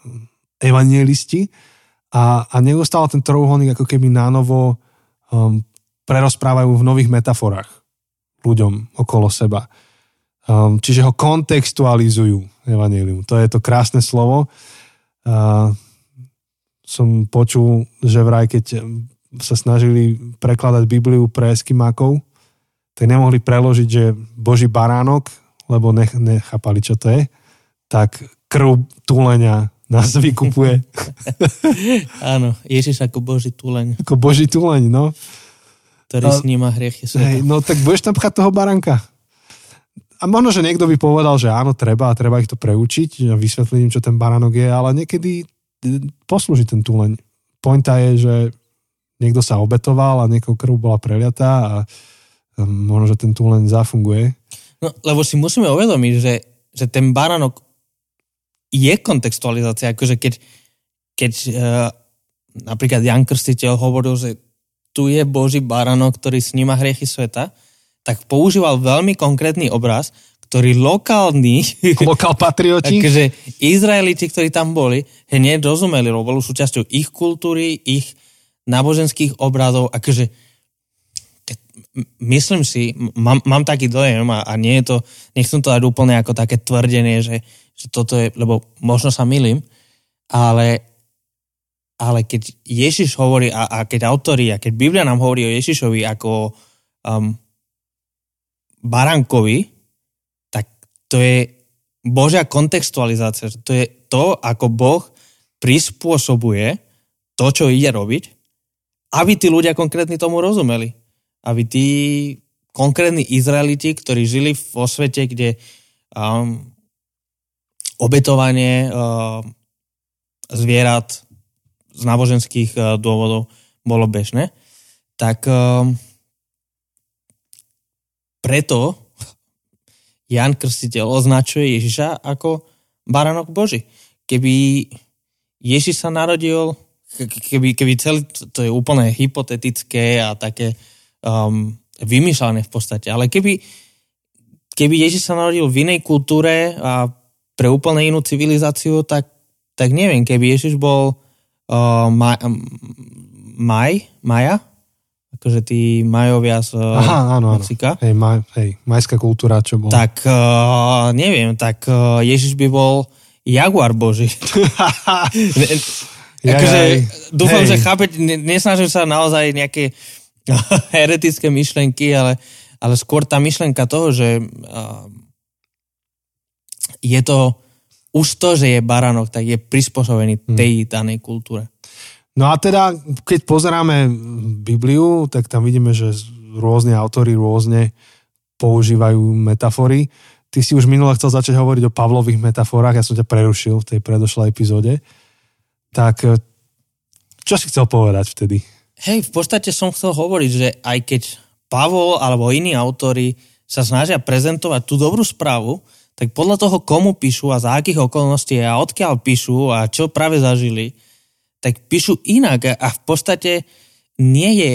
evangelisti a, a neustále ten trojuholník ako keby nánovo um, prerozprávajú v nových metaforách ľuďom okolo seba. Um, čiže ho kontextualizujú evangelium. To je to krásne slovo. Uh, som počul, že vraj keď sa snažili prekladať Bibliu pre eskimákov, tak nemohli preložiť, že Boží baránok, lebo nech, nechápali, čo to je, tak krv túlenia nás vykupuje. Áno, Ježiš ako Boží túleň. Ako Boží túleň, no. Ktorý a, sníma hriechy sveta. Hej, no tak budeš tam pchať toho baránka. A možno, že niekto by povedal, že áno, treba a treba ich to preučiť a vysvetliť im, čo ten baránok je, ale niekedy poslúži ten túleň. Pointa je, že niekto sa obetoval a niekoho krv bola preliatá a možno, že ten túleň zafunguje. No, lebo si musíme uvedomiť, že, že ten baránok je kontextualizácia. Akože keď, keď uh, napríklad Ján Krstiteľ hovoril, že tu je Boží baránok, ktorý sníma hriechy sveta, tak používal veľmi konkrétny obraz, ktorý lokálni... Lokál patrioti. Takže Izraeliti, ktorí tam boli, hneď rozumeli, boli súčasťou ich kultúry, ich náboženských obradov, akože myslím si, mám, mám taký dojem a, a nie je to, nechcem to dať úplne ako také tvrdenie, že, že toto je, lebo možno sa milím, ale, ale keď Ježiš hovorí a, a keď autori a keď Biblia nám hovorí o Ježišovi ako um, baránkovi, tak to je Božia kontextualizácia, to je to, ako Boh prispôsobuje to, čo ide robiť, aby tí ľudia konkrétne tomu rozumeli. Aby tí konkrétni Izraeliti, ktorí žili vo svete, kde um, obetovanie um, zvierat z náboženských uh, dôvodov bolo bežné, tak um, preto Ján Krstiteľ označuje Ježiša ako baránok Boží. Keby Ježiš sa narodil... Keby, keby celý, to je úplne hypotetické a také um, vymýšľané v podstate, ale keby, keby Ježiš sa narodil v inej kultúre a pre úplne inú civilizáciu, tak, tak neviem, keby Ježiš bol uh, ma, maj, maja, akože tí majovia z Aha, áno, Mexika. Áno. Hej, maj, hej, majská kultúra, čo bol. Tak uh, neviem, tak uh, Ježiš by bol jaguar Boží. Takže dúfam, hej. že chápeť, nesnažím sa naozaj nejaké heretické myšlenky, ale, ale skôr tá myšlenka toho, že uh, je to, už to, že je baránok, tak je prispôsobený tej hmm. danej kultúre. No a teda, keď pozeráme Bibliu, tak tam vidíme, že rôzne autori rôzne používajú metafory. Ty si už minule chcel začať hovoriť o Pavlových metaforách, ja som ťa prerušil v tej predošlej epizóde. Tak čo si chcel povedať vtedy? Hej, v podstate som chcel hovoriť, že aj keď Pavol alebo iní autori sa snažia prezentovať tú dobrú správu, tak podľa toho, komu píšu a za akých okolností a odkiaľ píšu a čo práve zažili, tak píšu inak a v podstate nie je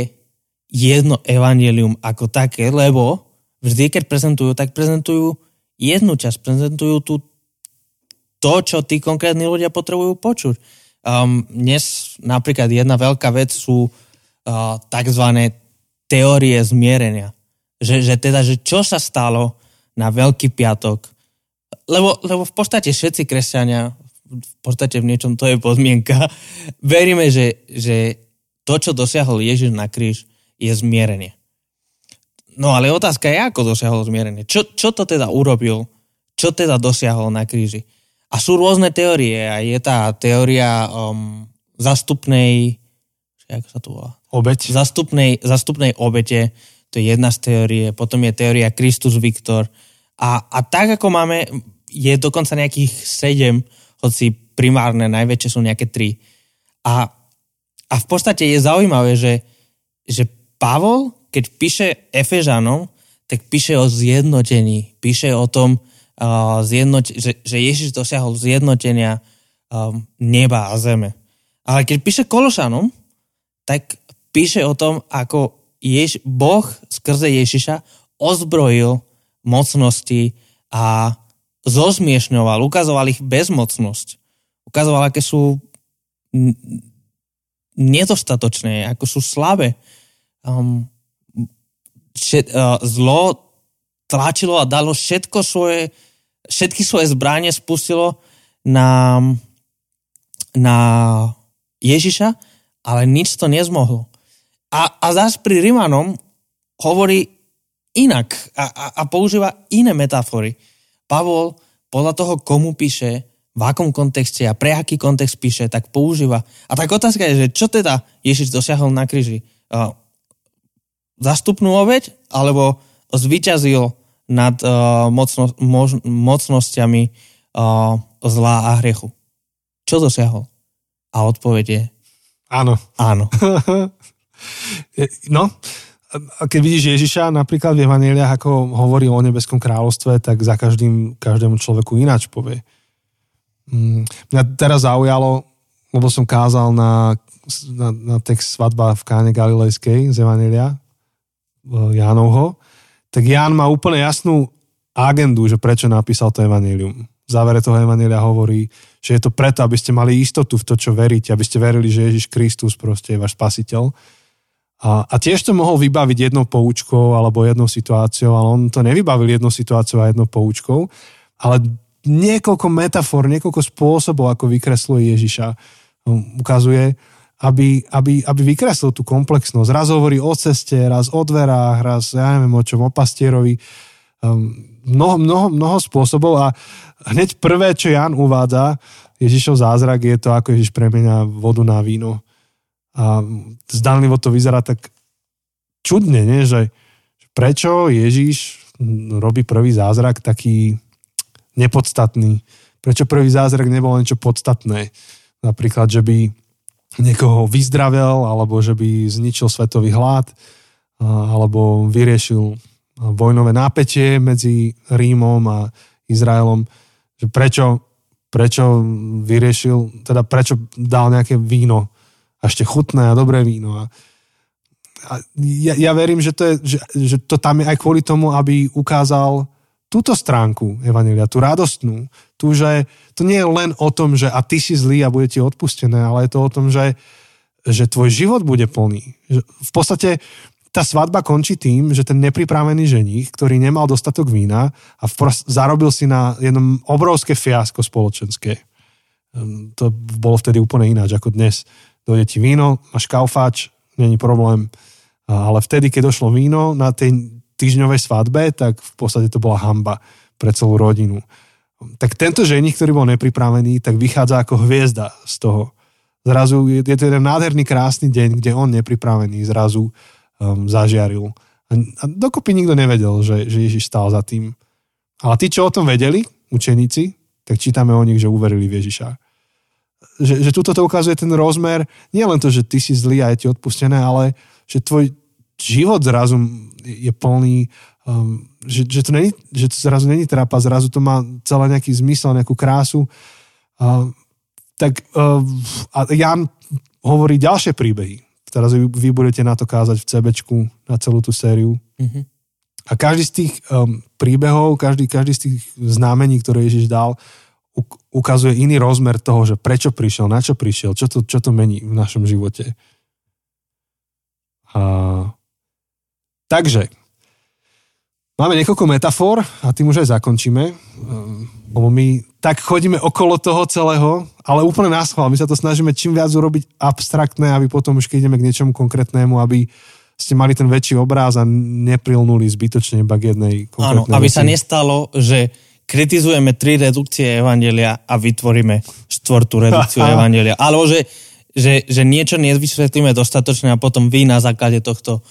jedno evanjelium ako také, lebo vždy, keď prezentujú, tak prezentujú jednu časť, prezentujú tú, to, čo tí konkrétni ľudia potrebujú počuť. Um, dnes napríklad jedna veľká vec sú uh, takzvané teórie zmierenia. Že, že teda, že čo sa stalo na Veľký piatok. Lebo, lebo v podstate všetci kresťania, v podstate v niečom to je podmienka, veríme, že, že to, čo dosiahol Ježiš na kríž, je zmierenie. No ale otázka je, ako dosiahol zmierenie. Čo, čo to teda urobil? Čo teda dosiahol na kríži? A sú rôzne teórie. A je tá teória um, zastupnej... Ako sa to volá? Obeť. Zastupnej, zastupnej obete. To je jedna z teórie. Potom je teória Kristus Victor. A, a tak, ako máme, je dokonca nejakých sedem, hoci primárne, najväčšie sú nejaké tri. A, a v podstate je zaujímavé, že, že Pavol, keď píše Efežanom, tak píše o zjednotení. Píše o tom, uh, zjednote, že, že Ježiš dosiahol zjednotenia um, neba a zeme. Ale keď píše Kološanom, tak píše o tom, ako Jež, Boh skrze Ježiša ozbrojil mocnosti a zozmiešňoval, ukazoval ich bezmocnosť. Ukazoval, aké sú nedostatočné, ako sú slabé. Um, Zlo tlačilo a dalo všetko svoje, všetky svoje zbranie spustilo na, na Ježiša, ale nič to nezmohlo. A, a zás pri Rimanom hovorí inak a, a, a používa iné metafory. Pavol podľa toho, komu píše, v akom kontexte a pre aký kontext píše, tak používa. A tak otázka je, že čo teda Ježiš dosiahol na kríži? Zastupnú obeť, alebo zvíťazil nad uh, mocno, mož, mocnosťami uh, zla a hriechu. Čo dosiahol? A odpoveď je... Áno. Áno. No, keď vidíš Ježiša napríklad v Evanjeliách, ako hovorí o nebeskom kráľovstve, tak za každým, každému človeku ináč povie. Mňa teraz zaujalo, lebo som kázal na, na, na text Svadba v Káne Galilejskej z Evanjelia Jánovho, tak Ján má úplne jasnú agendu, že prečo napísal to Evanjelium. V závere toho Evanjelia hovorí, že je to preto, aby ste mali istotu v to, čo veríte, aby ste verili, že Ježiš Kristus proste je váš spasiteľ. A, a tiež to mohol vybaviť jednou poučkou alebo jednou situáciou, ale on to nevybavil jednou situáciou a jednou poučkou, ale niekoľko metafor, niekoľko spôsobov, ako vykresluje Ježiša, ukazuje, Aby, aby, aby vykreslil tú komplexnosť. Raz hovorí o ceste, raz o dverách, raz, ja neviem o čom, o pastierovi. Mnoho, mnoho, mnoho spôsobov a hneď prvé, čo Ján uvádza, Ježišov zázrak, je to, ako Ježiš premenia vodu na víno. A zdanlivo to vyzerá tak čudne, nie? Že prečo Ježiš robí prvý zázrak taký nepodstatný? Prečo prvý zázrak nebol niečo podstatné? Napríklad, že by niekoho vyzdravel, alebo že by zničil svetový hlad, alebo vyriešil vojnové nápätie medzi Rímom a Izraelom. Že prečo, prečo vyriešil, teda prečo dal nejaké víno, a ešte chutné a dobré víno. A, a ja, ja verím, že to, je, že, že to tam je aj kvôli tomu, aby ukázal túto stránku Evanjelia, tú radostnú, tú, že to nie je len o tom, že a ty si zlý a bude ti odpustené, ale je to o tom, že, že tvoj život bude plný. V podstate tá svadba končí tým, že ten nepripravený ženích, ktorý nemal dostatok vína a vpros- zarobil si na jednom obrovské fiasko spoločenské. To bolo vtedy úplne ináč ako dnes. Dojde ti víno, máš kaufáč, není problém. Ale vtedy, keď došlo víno na tej týždňovej svadbe, tak v podstate to bola hanba pre celú rodinu. Tak tento ženich, ktorý bol nepripravený, tak vychádza ako hviezda z toho. Zrazu je to jeden nádherný, krásny deň, kde on nepripravený zrazu um, zažiaril. A, a dokopy nikto nevedel, že, že Ježiš stál za tým. Ale tí, čo o tom vedeli, učeníci, tak čítame o nich, že uverili v Ježiša. Že, že tuto to ukazuje ten rozmer, nie len to, že ty si zlý a je ti odpustené, ale že tvoj život zrazu je plný, um, že, že, to není, že to zrazu není trápa, zrazu to má celé nejaký zmysel, nejakú krásu. Uh, tak uh, a Ján hovorí ďalšie príbehy. Teraz vy, vy budete na to kázať v cé béčku, na celú tú sériu. Mm-hmm. A každý z tých um, príbehov, každý, každý z tých znamení, ktoré Ježiš dal, ukazuje iný rozmer toho, že prečo prišiel, na čo prišiel, čo to, čo to mení v našom živote. A uh, Takže, máme niekoľko metafor a tým už aj zakončíme, lebo my tak chodíme okolo toho celého, ale úplne naschvál. My sa to snažíme čím viac urobiť abstraktné, aby potom už keď ideme k niečomu konkrétnemu, aby ste mali ten väčší obráz a neprilnuli zbytočne iba k jednej konkrétnej Áno, aby veci. Sa nestalo, že kritizujeme tri redukcie Evanjelia a vytvoríme štvrtú redukciu Evanjelia. Alebo že, že, že niečo nezvysvetlíme dostatočne a potom vy na základe tohto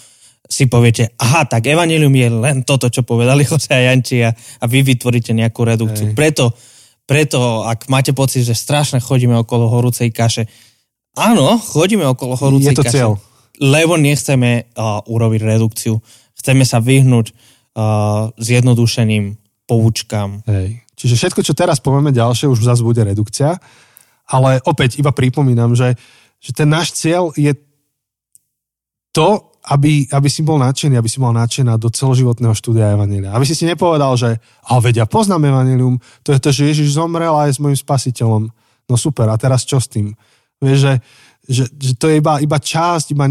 si poviete, aha, tak Evanjelium je len toto, čo povedali Chose a Janči a, a vy vytvoríte nejakú redukciu. Preto, preto, ak máte pocit, že strašne chodíme okolo horúcej kaše, áno, chodíme okolo horúcej kaše. Je to cieľ. Lebo nechceme uh, urobiť redukciu. Chceme sa vyhnúť uh, zjednodušeným poučkám. Hej. Čiže všetko, čo teraz povieme ďalšie, už zase bude redukcia. Ale opäť iba pripomínam, že, že ten náš cieľ je to, aby, aby si bol nadšený, aby si bol nadšená do celoživotného štúdia Evanjelia. Aby si si nepovedal, že a vedia, poznám Evanjelium, to je to, že Ježiš zomrel a je s mojím spasiteľom. No super, a teraz čo s tým? Vieš, že Že, že to je iba, iba časť, iba,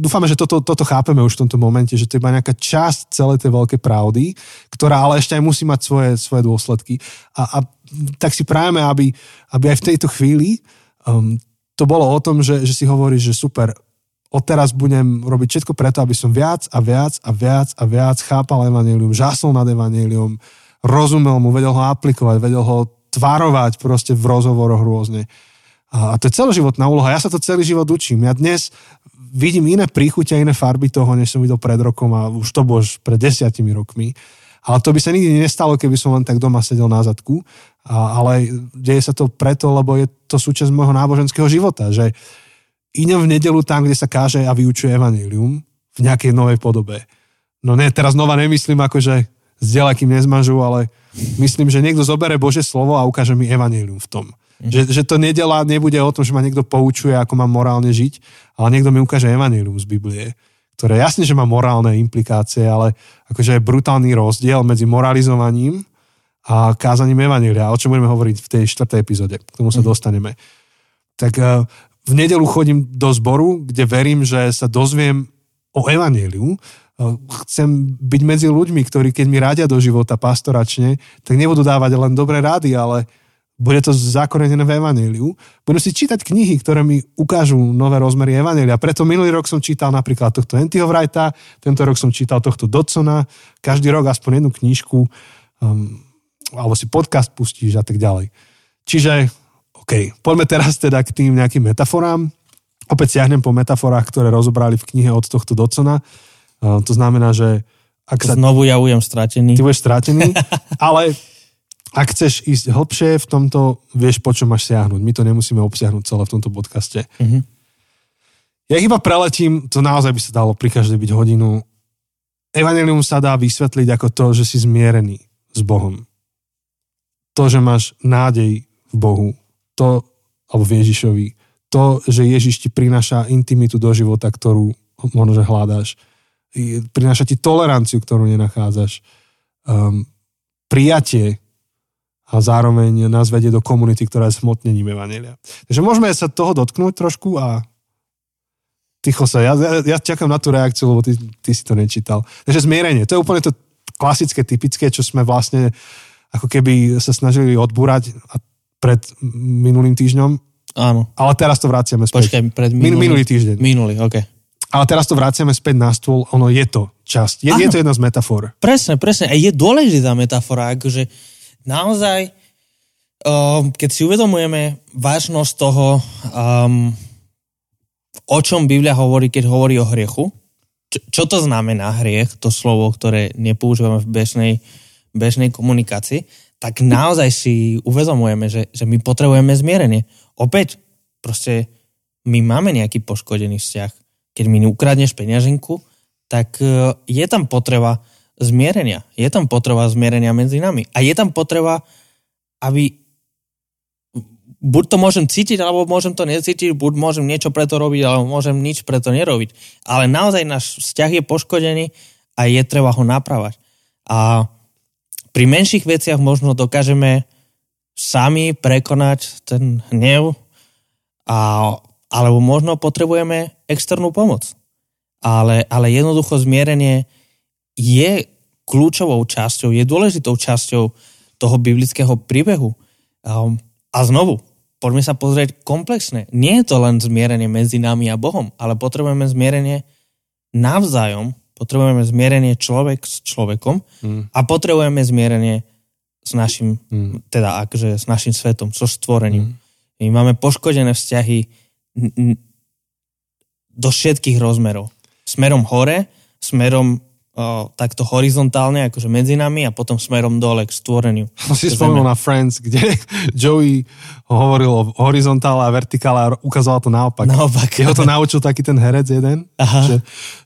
dúfame, že toto, toto chápeme už v tomto momente, že to je iba nejaká časť celé tej veľkej pravdy, ktorá ale ešte aj musí mať svoje, svoje dôsledky. A, a tak si prajeme, aby, aby aj v tejto chvíli um, to bolo o tom, že, že si hovoríš, že super, odteraz budem robiť všetko preto, aby som viac a viac a viac a viac chápal Evanjelium, žasol nad Evanjelium, rozumel mu, vedel ho aplikovať, vedel ho tvarovať proste v rozhovoroch rôzne. A to je celoživotná úloha. Ja sa to celý život učím. Ja dnes vidím iné príchuťa, iné farby toho, než som videl pred rokom a už to bolo pred desiatimi rokmi. Ale to by sa nikdy nestalo, keby som len tak doma sedel na zadku. A, ale deje sa to preto, lebo je to súčasť môjho náboženského života, že idem v nedeľu tam, kde sa káže a vyučuje Evanjelium v nejakej novej podobe. No nie, teraz znova nemyslím akože zdieľa, kým nezmažu, ale myslím, že niekto zobere Božie slovo a ukáže mi Evanjelium v tom. Že, že to nedelá, nebude o tom, že ma niekto poučuje, ako mám morálne žiť, ale niekto mi ukáže Evanjelium z Biblie, ktoré jasne, že má morálne implikácie, ale akože je brutálny rozdiel medzi moralizovaním a kázaním Evanjelia, o čom budeme hovoriť v tej štvrtej epizóde, k tomu sa dostaneme. Tak v nedeľu chodím do zboru, kde verím, že sa dozviem o Evanjeliu. Chcem byť medzi ľuďmi, ktorí keď mi radia do života pastoračne, tak nebudú dávať len dobré rady, ale bude to zakorenené v Evanjeliu. Budem si čítať knihy, ktoré mi ukážu nové rozmery Evanjelia. Preto minulý rok som čítal napríklad tohto Antio Wrighta, tento rok som čítal tohto Dodsona, každý rok aspoň jednu knižku, um, alebo si podcast pustíš a tak ďalej. Čiže, OK, poďme teraz teda k tým nejakým metaforám. Opäť siahnem po metaforách, ktoré rozobrali v knihe od tohto Dodsona. Um, to znamená, že... Ak sa... Znovu ja ujem stratený. Ty budeš stratený, ale... Ak chceš ísť hlbšie v tomto, vieš, po čo máš siahnuť. My to nemusíme obsiahnuť celé v tomto podcaste. Mm-hmm. Ja iba preletím, to naozaj by sa dalo pri každej byť hodinu. Evanjelium sa dá vysvetliť ako to, že si zmierený s Bohom. To, že máš nádej v Bohu. To, alebo v Ježišovi. To, že Ježiš ti prináša intimitu do života, ktorú možno, že hľadáš. Prináša ti toleranciu, ktorú nenachádzaš. Um, prijatie a zároveň nás vedie do komunity, ktorá je smotnením Evanjelia. Takže môžeme sa toho dotknúť trošku a ticho sa, ja, ja čakám na tú reakciu, lebo ty, ty si to nečítal. Takže zmierenie, to je úplne to klasické, typické, čo sme vlastne ako keby sa snažili odbúrať pred minulým týždňom. Áno. Ale teraz to vraciame späť. Počkaj, pred minulý, minulý týždeň. Minulý, okej. Okay. Ale teraz to vraciame späť na stôl, ono je to časť. Je, je to jedna z metafor. Presne, presne. A je dôležitá metafora, akože naozaj, keď si uvedomujeme vážnosť toho, um, o čom Biblia hovorí, keď hovorí o hriechu, čo, čo to znamená hriech, to slovo, ktoré nepoužívame v bežnej, bežnej komunikácii, tak naozaj si uvedomujeme, že, že my potrebujeme zmierenie. Opäť, proste my máme nejaký poškodený vzťah. Keď mi ukradneš peňaženku, tak je tam potreba zmierenia. Je tam potreba zmierenia medzi nami. A je tam potreba, aby buď to môžem cítiť, alebo môžem to necítiť, buď môžem niečo preto robiť, alebo môžem nič preto nerobiť. Ale naozaj náš vzťah je poškodený a je treba ho napravať. A pri menších veciach možno dokážeme sami prekonať ten hnev, a, alebo možno potrebujeme externú pomoc. Ale, ale jednoducho zmierenie je kľúčovou časťou, je dôležitou časťou toho biblického príbehu. Um, a znovu, poďme sa pozrieť komplexne. Nie je to len zmierenie medzi nami a Bohom, ale potrebujeme zmierenie navzájom potrebujeme zmierenie človek s človekom mm. a potrebujeme zmierenie s našim, mm. teda akože s našim svetom, so stvorením. Mm. My máme poškodené vzťahy do všetkých rozmerov. Smerom hore, smerom o, takto horizontálne, akože medzi nami a potom smerom dole k stvoreniu. Si spomenul na Friends, kde Joey hovoril o horizontále a vertikále a ukazoval to naopak. Naopak. Jeho to naučil taký ten herec jeden, že,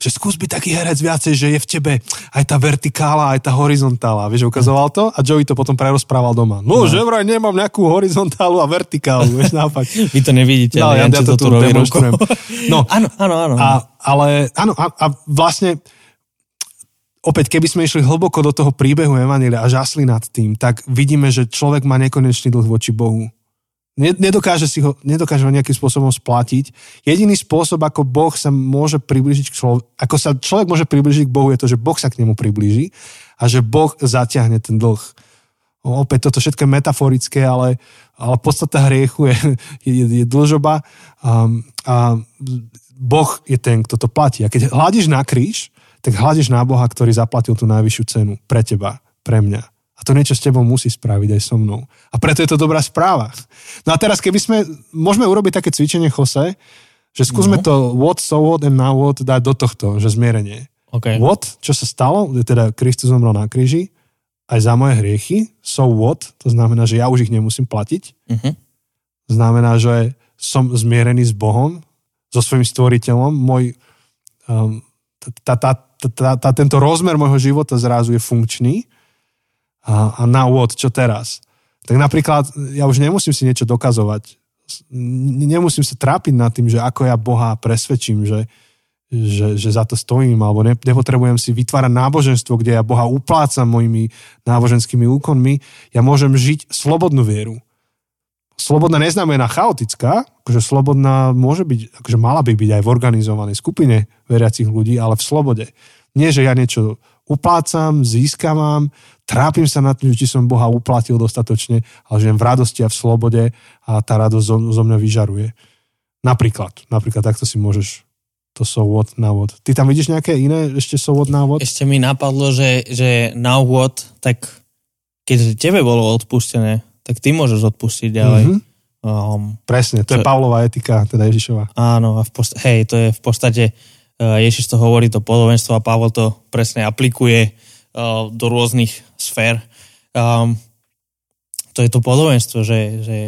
že skús byť taký herec viacej, že je v tebe aj tá vertikála, aj tá horizontála. Vieš, ukazoval to a Joey to potom prerozprával doma. No, no. Že vraj nemám nejakú horizontálu a vertikálu, vieš, naopak. Vy to nevidíte, no, ne? Ja, ja to tu demonstrujem. No, áno, áno, áno. A, ale, áno, a, a vlastne opäť, keby sme išli hlboko do toho príbehu Evanjelia a žasli nad tým, tak vidíme, že človek má nekonečný dlh voči Bohu. Nedokáže, si ho, nedokáže ho nejakým spôsobom splatiť. Jediný spôsob, ako Boh sa môže priblížiť k človeku, ako sa človek môže priblížiť k Bohu, je to, že Boh sa k nemu priblíži a že Boh zatiahne ten dlh. Opäť toto všetko je metaforické, ale, ale podstata hriechu je, je, je dlžoba a, a Boh je ten, kto to platí. A keď hľadíš na kríž, tak hľadíš na Boha, ktorý zaplatil tú najvyššiu cenu pre teba, pre mňa. A to niečo s tebou musí spraviť aj so mnou. A preto je to dobrá správa. No a teraz, keby sme, môžeme urobiť také cvičenie, Chose, že skúsme no. to what, so what and now what dať do tohto, že zmierenie. Okay. What, čo sa stalo, teda Kristus zomrel na kríži, aj za moje hriechy. So what, to znamená, že ja už ich nemusím platiť. Uh-huh. Znamená, že som zmierený s Bohom, so svojím stvoriteľom. Môj um, tá, tá, Tá, tá, tento rozmer môjho života zrazu je funkčný a, a na what, čo teraz? Tak napríklad, ja už nemusím si niečo dokazovať. Nemusím sa trápiť nad tým, že ako ja Boha presvedčím, že, že, že za to stojím, alebo ne, nepotrebujem si vytvárať náboženstvo, kde ja Boha uplácam mojimi náboženskými úkonmi. Ja môžem žiť slobodnú vieru. Slobodná neznamená chaotická, akože slobodná môže byť, akože mala by byť aj v organizovanej skupine veriacich ľudí, ale v slobode. Nie, že ja niečo uplácam, získavam, trápim sa nad tým, či som Boha uplatil dostatočne, ale žijem v radosti a v slobode a tá radosť zo, zo mňa vyžaruje. Napríklad, napríklad takto si môžeš to so what, now what. Ty tam vidíš nejaké iné ešte so what, now what? Ešte mi napadlo, že, že now what, tak keď tebe bolo odpustené, tak ty môžeš odpustiť ďalej. Mm-hmm. Um, Presne, to čo, je Pavlova etika, teda Ježišova. Áno, a v podstate, hej, to je v podstate, uh, Ježiš to hovorí, to podobenstvo a Pavol to presne aplikuje uh, do rôznych sfér. Um, to je to podobenstvo, že, že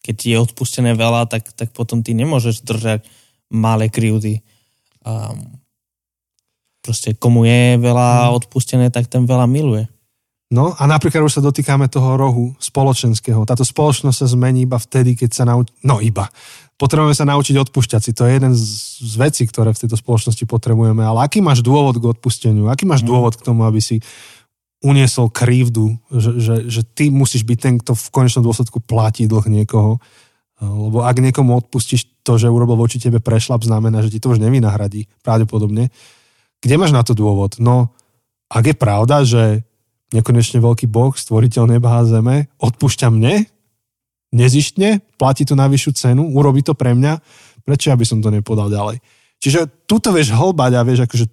keď ti je odpustené veľa, tak, tak potom ty nemôžeš držať malé krivdy. Um, proste komu je veľa odpustené, tak ten veľa miluje. No a napríklad už sa dotýkame toho rohu spoločenského. Táto spoločnosť sa zmení iba vtedy, keď sa naučí... No iba. Potrebujeme sa naučiť odpúšťať si. To je jeden z vecí, ktoré v tejto spoločnosti potrebujeme. Ale aký máš dôvod k odpusteniu? Aký máš dôvod k tomu, aby si uniesol krivdu? Že, že, že ty musíš byť ten, kto v konečnom dôsledku platí dlh niekoho. Lebo ak niekomu odpustíš to, že urobil voči tebe prešľap, znamená, že ti to už nevynahradí. Pravdepodobne. Kde máš na to dôvod? No, ak je pravda, že nekonečne veľký Boh, stvoriteľ neba a zeme, odpúšťa mne, nezištne, platí tú najvyššiu cenu, urobí to pre mňa, prečo ja by som to nepodal ďalej. Čiže túto vieš hlbať a vieš akože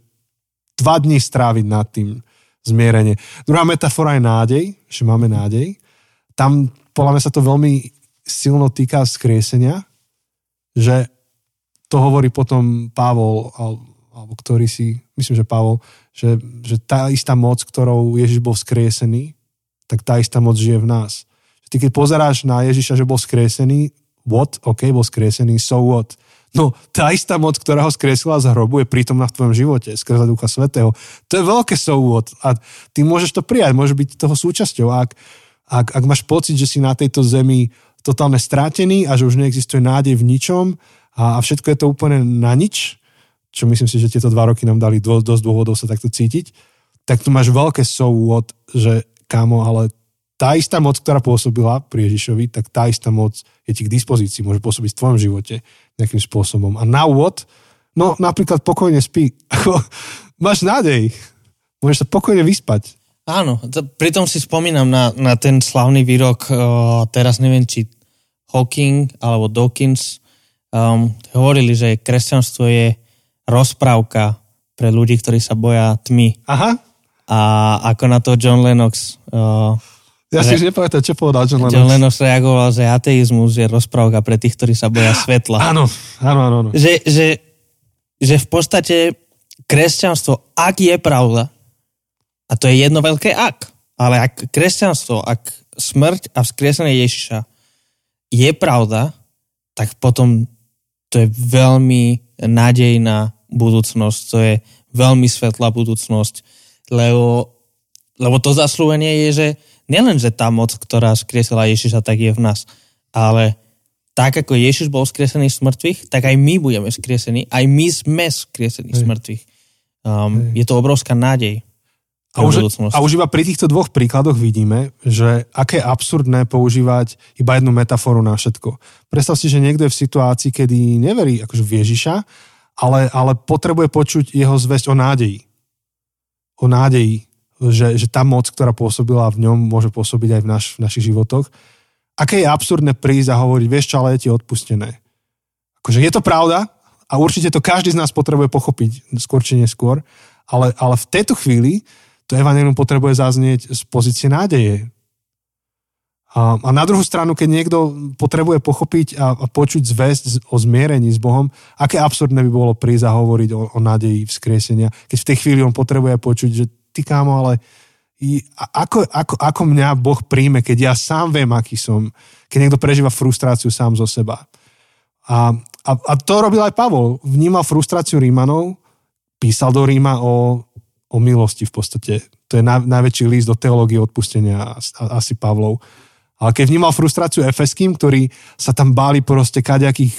dva dní stráviť nad tým zmierenie. Druhá metafora je nádej, že máme nádej. Tam podľa mňa sa to veľmi silno týka skriesenia, že to hovorí potom Pavol, alebo ktorý si, myslím, že Pavol, že, že tá istá moc, ktorou Ježiš bol vzkriesený, tak tá istá moc žije v nás. Ty keď pozeráš na Ježiša, že bol vzkriesený, what? OK, bol vzkriesený, so what? No, tá istá moc, ktorá ho vzkriesila z hrobu, je prítomná v tvojom živote, skrze Ducha Svätého. To je veľké so what. A ty môžeš to prijať, môžeš byť toho súčasťou. Ak, ak, ak máš pocit, že si na tejto zemi totálne strátený a že už neexistuje nádej v ničom a, a všetko je to úplne na nič, čo myslím si, že tieto dva roky nám dali dosť dôvodov sa takto cítiť, tak tu máš veľké souvod, že kámo, ale tá istá moc, ktorá pôsobila pri Ježišovi, tak tá istá moc je ti k dispozícii, môže pôsobiť v tvojom živote nejakým spôsobom. A now what? No napríklad pokojne spí. Máš nádej. Môžeš sa pokojne vyspať. Áno, to, pritom si spomínam na, na ten slavný výrok, uh, teraz neviem, či Hawking alebo Dawkins um, hovorili, že kresťanstvo je rozprávka pre ľudí, ktorí sa boja tmy. Aha. A ako na to John Lennox... Uh, ja si re... už nepamätám, čo povedal John Lennox. John Lennox reagoval, že ateizmus je rozprávka pre tých, ktorí sa boja svetla. Áno, áno, áno. áno. Že, že, že v podstate kresťanstvo, ak je pravda, a to je jedno veľké ak, ale ak kresťanstvo, ak smrť a vzkriesenie Ježiša je pravda, tak potom to je veľmi nádejná budúcnosť, to je veľmi svetlá budúcnosť, lebo, lebo to zaslúbenie je, že nielen, že tá moc, ktorá vzkriesila Ježiša, tak je v nás, ale tak ako Ježiš bol vzkriesený z mŕtvych, tak aj my budeme vzkriesení, aj my sme vzkriesení z mŕtvych. Um, je to obrovská nádej. A už, a už iba pri týchto dvoch príkladoch vidíme, že aké je absurdné používať iba jednu metaforu na všetko. Predstav si, že niekto je v situácii, kedy neverí akože v Ježiša, ale, ale potrebuje počuť jeho zvesť o nádeji. O nádeji, že, že tá moc, ktorá pôsobila v ňom, môže pôsobiť aj v, naš, v našich životoch. Aké je absurdné prísť a hovoriť, vieš čo, ale je ti odpustené. Akože je to pravda a určite to každý z nás potrebuje pochopiť, skôr či neskôr, ale, ale v tejto chvíli to evanjelium potrebuje zaznieť z pozície nádeje. A, a na druhú stranu, keď niekto potrebuje pochopiť a, a počuť zvesť o zmierení s Bohom, aké absurdné by bolo prísť a hovoriť o, o nádeji vzkriesenia, keď v tej chvíli on potrebuje počuť, že ty kámo, ale ako, ako, ako mňa Boh príjme, keď ja sám viem, aký som, keď niekto prežíva frustráciu sám zo seba. A, a, a to robil aj Pavol. Vnímal frustráciu Rímanov, písal do Ríma o o milosti v podstate. To je najväčší líst do teológie odpustenia asi Pavlov. Ale keď vnímal frustráciu Efeským, ktorí sa tam báli proste kadejakých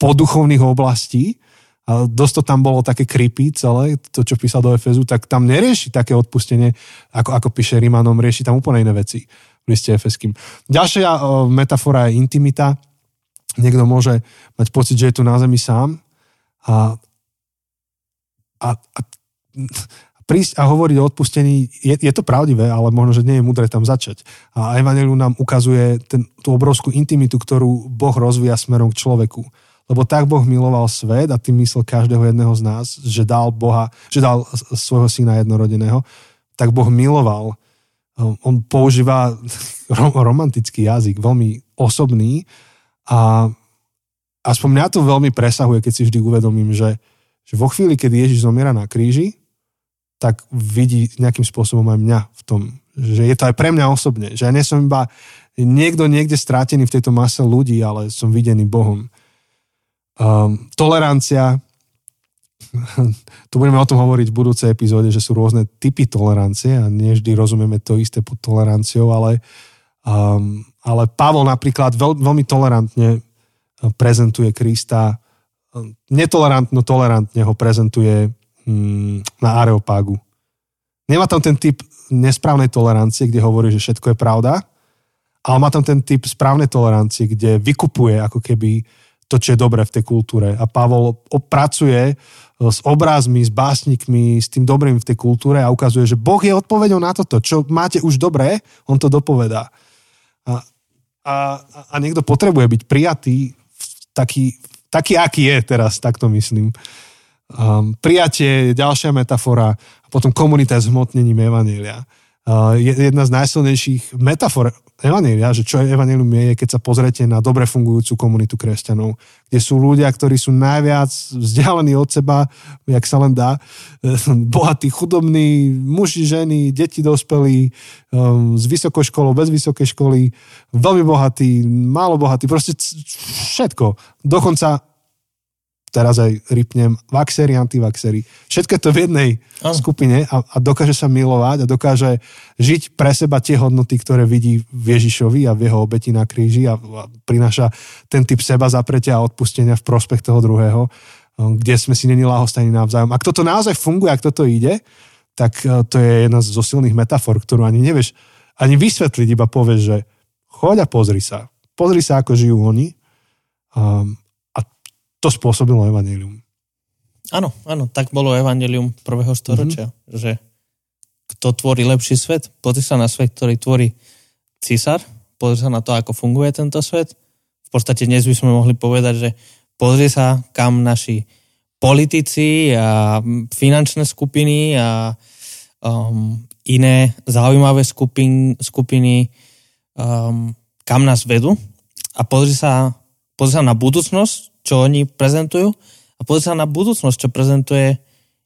poduchovných oblastí, a dosť to tam bolo také creepy celé, to, čo písal do Efezu, tak tam nerieši také odpustenie, ako, ako píše Rimanom, rieši tam úplne iné veci v liste Efeským. Ďalšia metafora je intimita. Niekto môže mať pocit, že je tu na zemi sám a, a, a prísť a hovoriť o odpustení, je, je to pravdivé, ale možno, že nie je múdre tam začať. A evanjelium nám ukazuje ten, tú obrovskú intimitu, ktorú Boh rozvíja smerom k človeku. Lebo tak Boh miloval svet a tým myslel každého jedného z nás, že dal Boha, že dal svojho syna jednorodeného, tak Boh miloval. On používa romantický jazyk, veľmi osobný a aspoň mňa to veľmi presahuje, keď si vždy uvedomím, že, že vo chvíli, keď Ježiš zomiera na kríži, tak vidí nejakým spôsobom aj mňa v tom, že je to aj pre mňa osobne, že ja nie som iba niekto niekde strátený v tejto mase ľudí, ale som videný Bohom. Um, tolerancia, tu budeme o tom hovoriť v budúcej epizóde, že sú rôzne typy tolerancie a nie vždy rozumieme to isté pod toleranciou, ale, um, ale Pavol napríklad veľ, veľmi tolerantne prezentuje Krista, netolerantno tolerantne ho prezentuje na Areopágu. Nemá tam ten typ nesprávnej tolerancie, kde hovorí, že všetko je pravda, ale má tam ten typ správnej tolerancie, kde vykupuje ako keby to, čo je dobré v tej kultúre. A Pavol pracuje s obrazmi, s básnikmi, s tým dobrým v tej kultúre a ukazuje, že Boh je odpoveďou na toto. Čo máte už dobré, on to dopovedá. A, a, a niekto potrebuje byť prijatý taký, taký, aký je teraz, tak to myslím. Um, prijatie je ďalšia metafora a potom komunita s hmotnením evanjelia. Uh, jedna z najsilnejších metafor evanjelia, že čo je evanjelium je, keď sa pozriete na dobre fungujúcu komunitu kresťanov, kde sú ľudia, ktorí sú najviac vzdialení od seba, jak sa len dá, bohatí, chudobní, muži, ženy, deti, dospelí, um, s vysokou školou, bez vysokej školy, veľmi bohatí, málo bohatí, proste všetko. Dokonca teraz aj rypnem, vaxery, antivaxery. Všetko je to v jednej oh. skupine a, a dokáže sa milovať a dokáže žiť pre seba tie hodnoty, ktoré vidí v Ježišovi a v jeho obeti na kríži a, a prináša ten typ seba zapretia a odpustenia v prospech toho druhého, kde sme si není ľahostajní navzájom. Ak toto naozaj funguje, ak toto ide, tak to je jedna zo silných metafor, ktorú ani nevieš ani vysvetliť, iba povieš, že choď a pozri sa. Pozri sa, ako žijú oni. Um, To spôsobilo evanjelium. Áno, áno, tak bolo evanjelium prvého storočia, mm-hmm. že kto tvorí lepší svet, pozri sa na svet, ktorý tvorí císar, pozri sa na to, ako funguje tento svet. V podstate dnes by sme mohli povedať, že pozri sa, kam naši politici a finančné skupiny a um, iné zaujímavé skupin, skupiny, um, kam nás vedú. A pozri sa, pozri sa na budúcnosť, čo oni prezentujú, a pozri sa na budúcnosť, čo prezentuje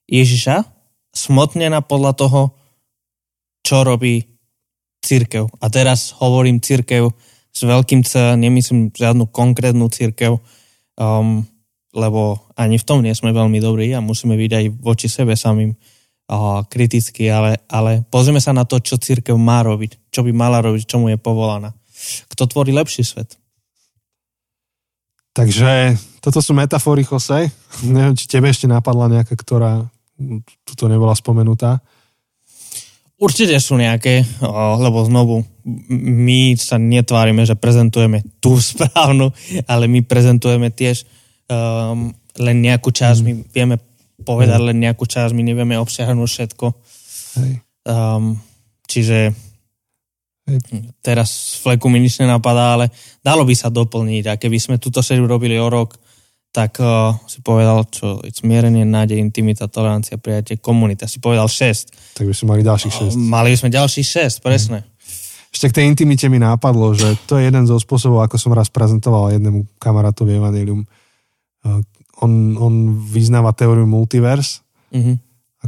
Ježiša, smotnená podľa toho, čo robí cirkev. A teraz hovorím cirkev s veľkým C, nemyslím žiadnu konkrétnu cirkev, um, lebo ani v tom nie sme veľmi dobrí a musíme byť aj voči sebe samým uh, kriticky, ale, ale pozrieme sa na to, čo cirkev má robiť, čo by mala robiť, čomu je povolaná. Kto tvorí lepší svet? Takže toto sú metafory, Jose. Neviem, či tebe ešte napadla nejaká, ktorá tuto nebola spomenutá. Určite sú nejaké, lebo znovu, my sa netvárime, že prezentujeme tú správnu, ale my prezentujeme tiež um, len nejakú časť, my vieme povedať len nejakú časť, my nevieme obsiahnuť všetko. Um, čiže teraz fleku mi nič nenapadá, ale dalo by sa doplniť, a keby sme túto sériu robili o rok, tak uh, si povedal, čo zmierenie, nádej, intimita, tolerancia, prijatie, komunita. Si povedal šesť. Tak by sme mali ďalších šesť. Uh, mali by sme ďalších šesť, presne. Mm. Ešte k tej intimite mi nápadlo, že to je jeden zo spôsobov, ako som raz prezentoval jednému kamarátovi Evanjelium. Uh, on, on vyznáva teóriu multiverse, mm-hmm.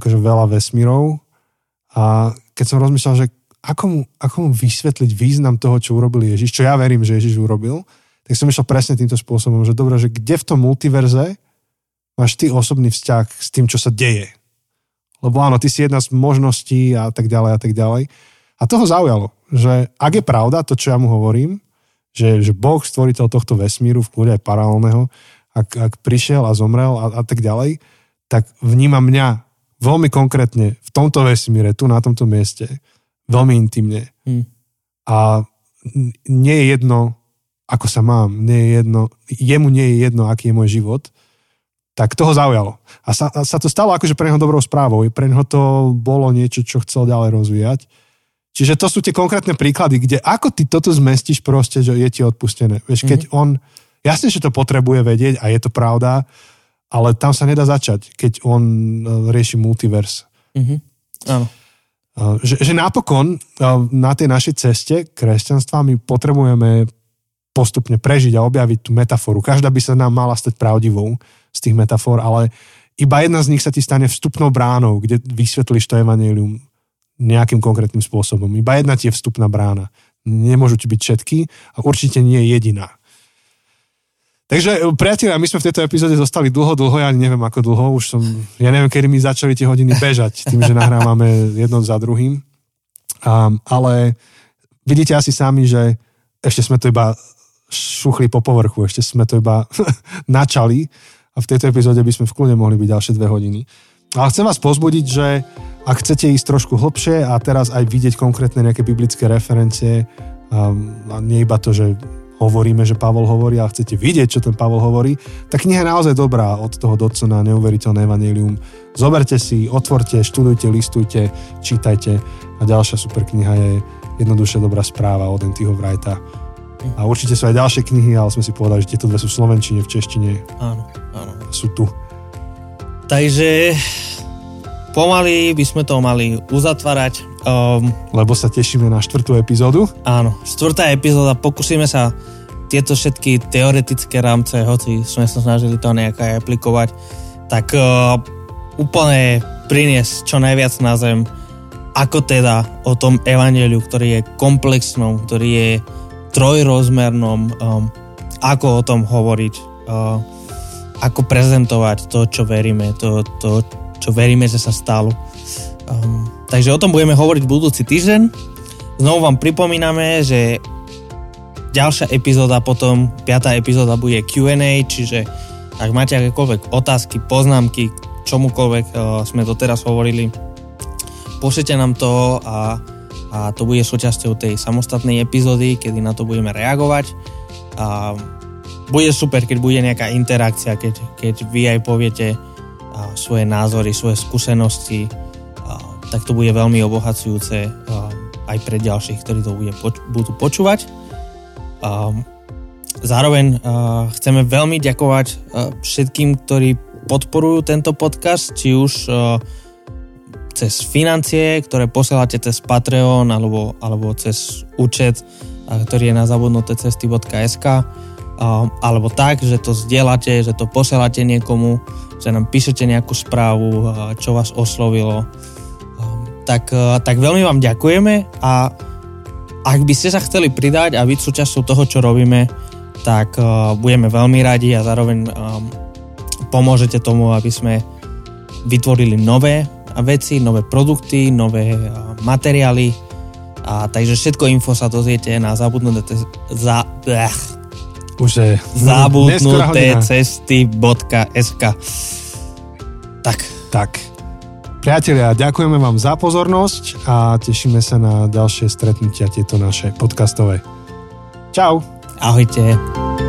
akože veľa vesmírov. A keď som rozmýšľal, že ako mu, ako mu vysvetliť význam toho, čo urobil Ježiš, čo ja verím, že Ježiš urobil, tak som išiel presne týmto spôsobom, že dobré, že kde v tom multiverze máš ty osobný vzťah s tým, čo sa deje. Lebo áno, ty si jedna z možností a tak ďalej a tak ďalej. A toho zaujalo, že ak je pravda to, čo ja mu hovorím, že, že Boh, stvoriteľ tohto vesmíru, v kľude aj paralelného, ak, ak prišiel a zomrel a, a tak ďalej, tak vníma mňa veľmi konkrétne v tomto vesmíre, tu na tomto mieste, veľmi intimne. Hmm. A nie je jedno, ako sa mám, nie je jedno, jemu nie je jedno, aký je môj život, tak toho zaujalo. A sa, a sa to stalo akože pre neho dobrou správou. Pre neho to bolo niečo, čo chcel ďalej rozvíjať. Čiže to sú tie konkrétne príklady, kde ako ty toto zmestíš proste, že je ti odpustené. Vieš, keď mm-hmm. on, jasne, že to potrebuje vedieť a je to pravda, ale tam sa nedá začať, keď on rieši multiverse. Mm-hmm. Áno. Že, že napokon na tej našej ceste kresťanstva my potrebujeme postupne prežiť a objaviť tú metaforu. Každá by sa nám mala stať pravdivou z tých metafor, ale iba jedna z nich sa ti stane vstupnou bránou, kde vysvetlíš to evanjelium nejakým konkrétnym spôsobom. Iba jedna ti je vstupná brána. Nemôžu ti byť všetky a určite nie je jediná. Takže, priatelia, my sme v tejto epizóde zostali dlho, dlho, ja neviem ako dlho, už som, ja neviem, kedy mi začali tie hodiny bežať, tým, že nahrávame jedno za druhým. Um, ale vidíte asi sami, že ešte sme to iba šuchli po povrchu, ešte sme to iba načali a v tejto epizóde by sme v kľude mohli byť ďalšie dve hodiny. Ale chcem vás pozbudiť, že ak chcete ísť trošku hlbšie a teraz aj vidieť konkrétne nejaké biblické referencie, um, a nie iba to, že hovoríme, že Pavol hovorí, a chcete vidieť, čo ten Pavol hovorí, tá kniha je naozaj dobrá od toho Dodsona, Neoveriteľné Evanjelium. Zoberte si, otvorte, študujte, listujte, čítajte. A ďalšia super kniha je Jednoduše dobrá správa od Anthonyho Wrighta. A určite sú aj ďalšie knihy, ale sme si povedali, že tieto dve sú v slovenčine, v češtine. Áno, áno. Sú tu. Takže pomaly by sme to mali uzatvárať. Um, Lebo sa tešíme na štvrtú epizódu. Áno, štvrtá epizóda. Pokúsime sa tieto všetky teoretické rámce, hoci sme sa snažili to nejak aj aplikovať, tak uh, úplne priniesť čo najviac na zem, ako teda o tom evanjeliu, ktorý je komplexnom, ktorý je trojrozmernom, um, ako o tom hovoriť, uh, ako prezentovať to, čo veríme, to, to čo veríme, že sa stalo. Um, takže o tom budeme hovoriť budúci týždeň. Znovu vám pripomíname, že ďalšia epizóda potom, piatá epizóda bude kjú end ej, čiže ak máte akékoľvek otázky, poznámky, čomukoľvek uh, sme doteraz hovorili, pošlite nám to a, a to bude súčasťou tej samostatnej epizódy, kedy na to budeme reagovať. A bude super, keď bude nejaká interakcia, keď, keď vy aj poviete uh, svoje názory, svoje skúsenosti, tak to bude veľmi obohacujúce aj pre ďalších, ktorí to bude, budú počúvať. Zároveň chceme veľmi ďakovať všetkým, ktorí podporujú tento podcast, či už cez financie, ktoré posielate cez Patreon alebo, alebo cez účet, ktorý je na zabudnuté cesty bodka es ká, alebo tak, že to zdieľate, že to posielate niekomu, že nám píšete nejakú správu, čo vás oslovilo. Tak, tak veľmi vám ďakujeme a ak by ste sa chceli pridať a byť súčasťou toho, čo robíme, tak budeme veľmi radi a zároveň pomôžete tomu, aby sme vytvorili nové veci, nové produkty, nové materiály. A takže všetko info sa dozviete na zabudnuté za, Už zabudnuté cesty bodka es ká. Tak. Tak. Priatelia, ďakujeme vám za pozornosť a tešíme sa na ďalšie stretnutia tieto naše podcastové. Čau. Ahojte.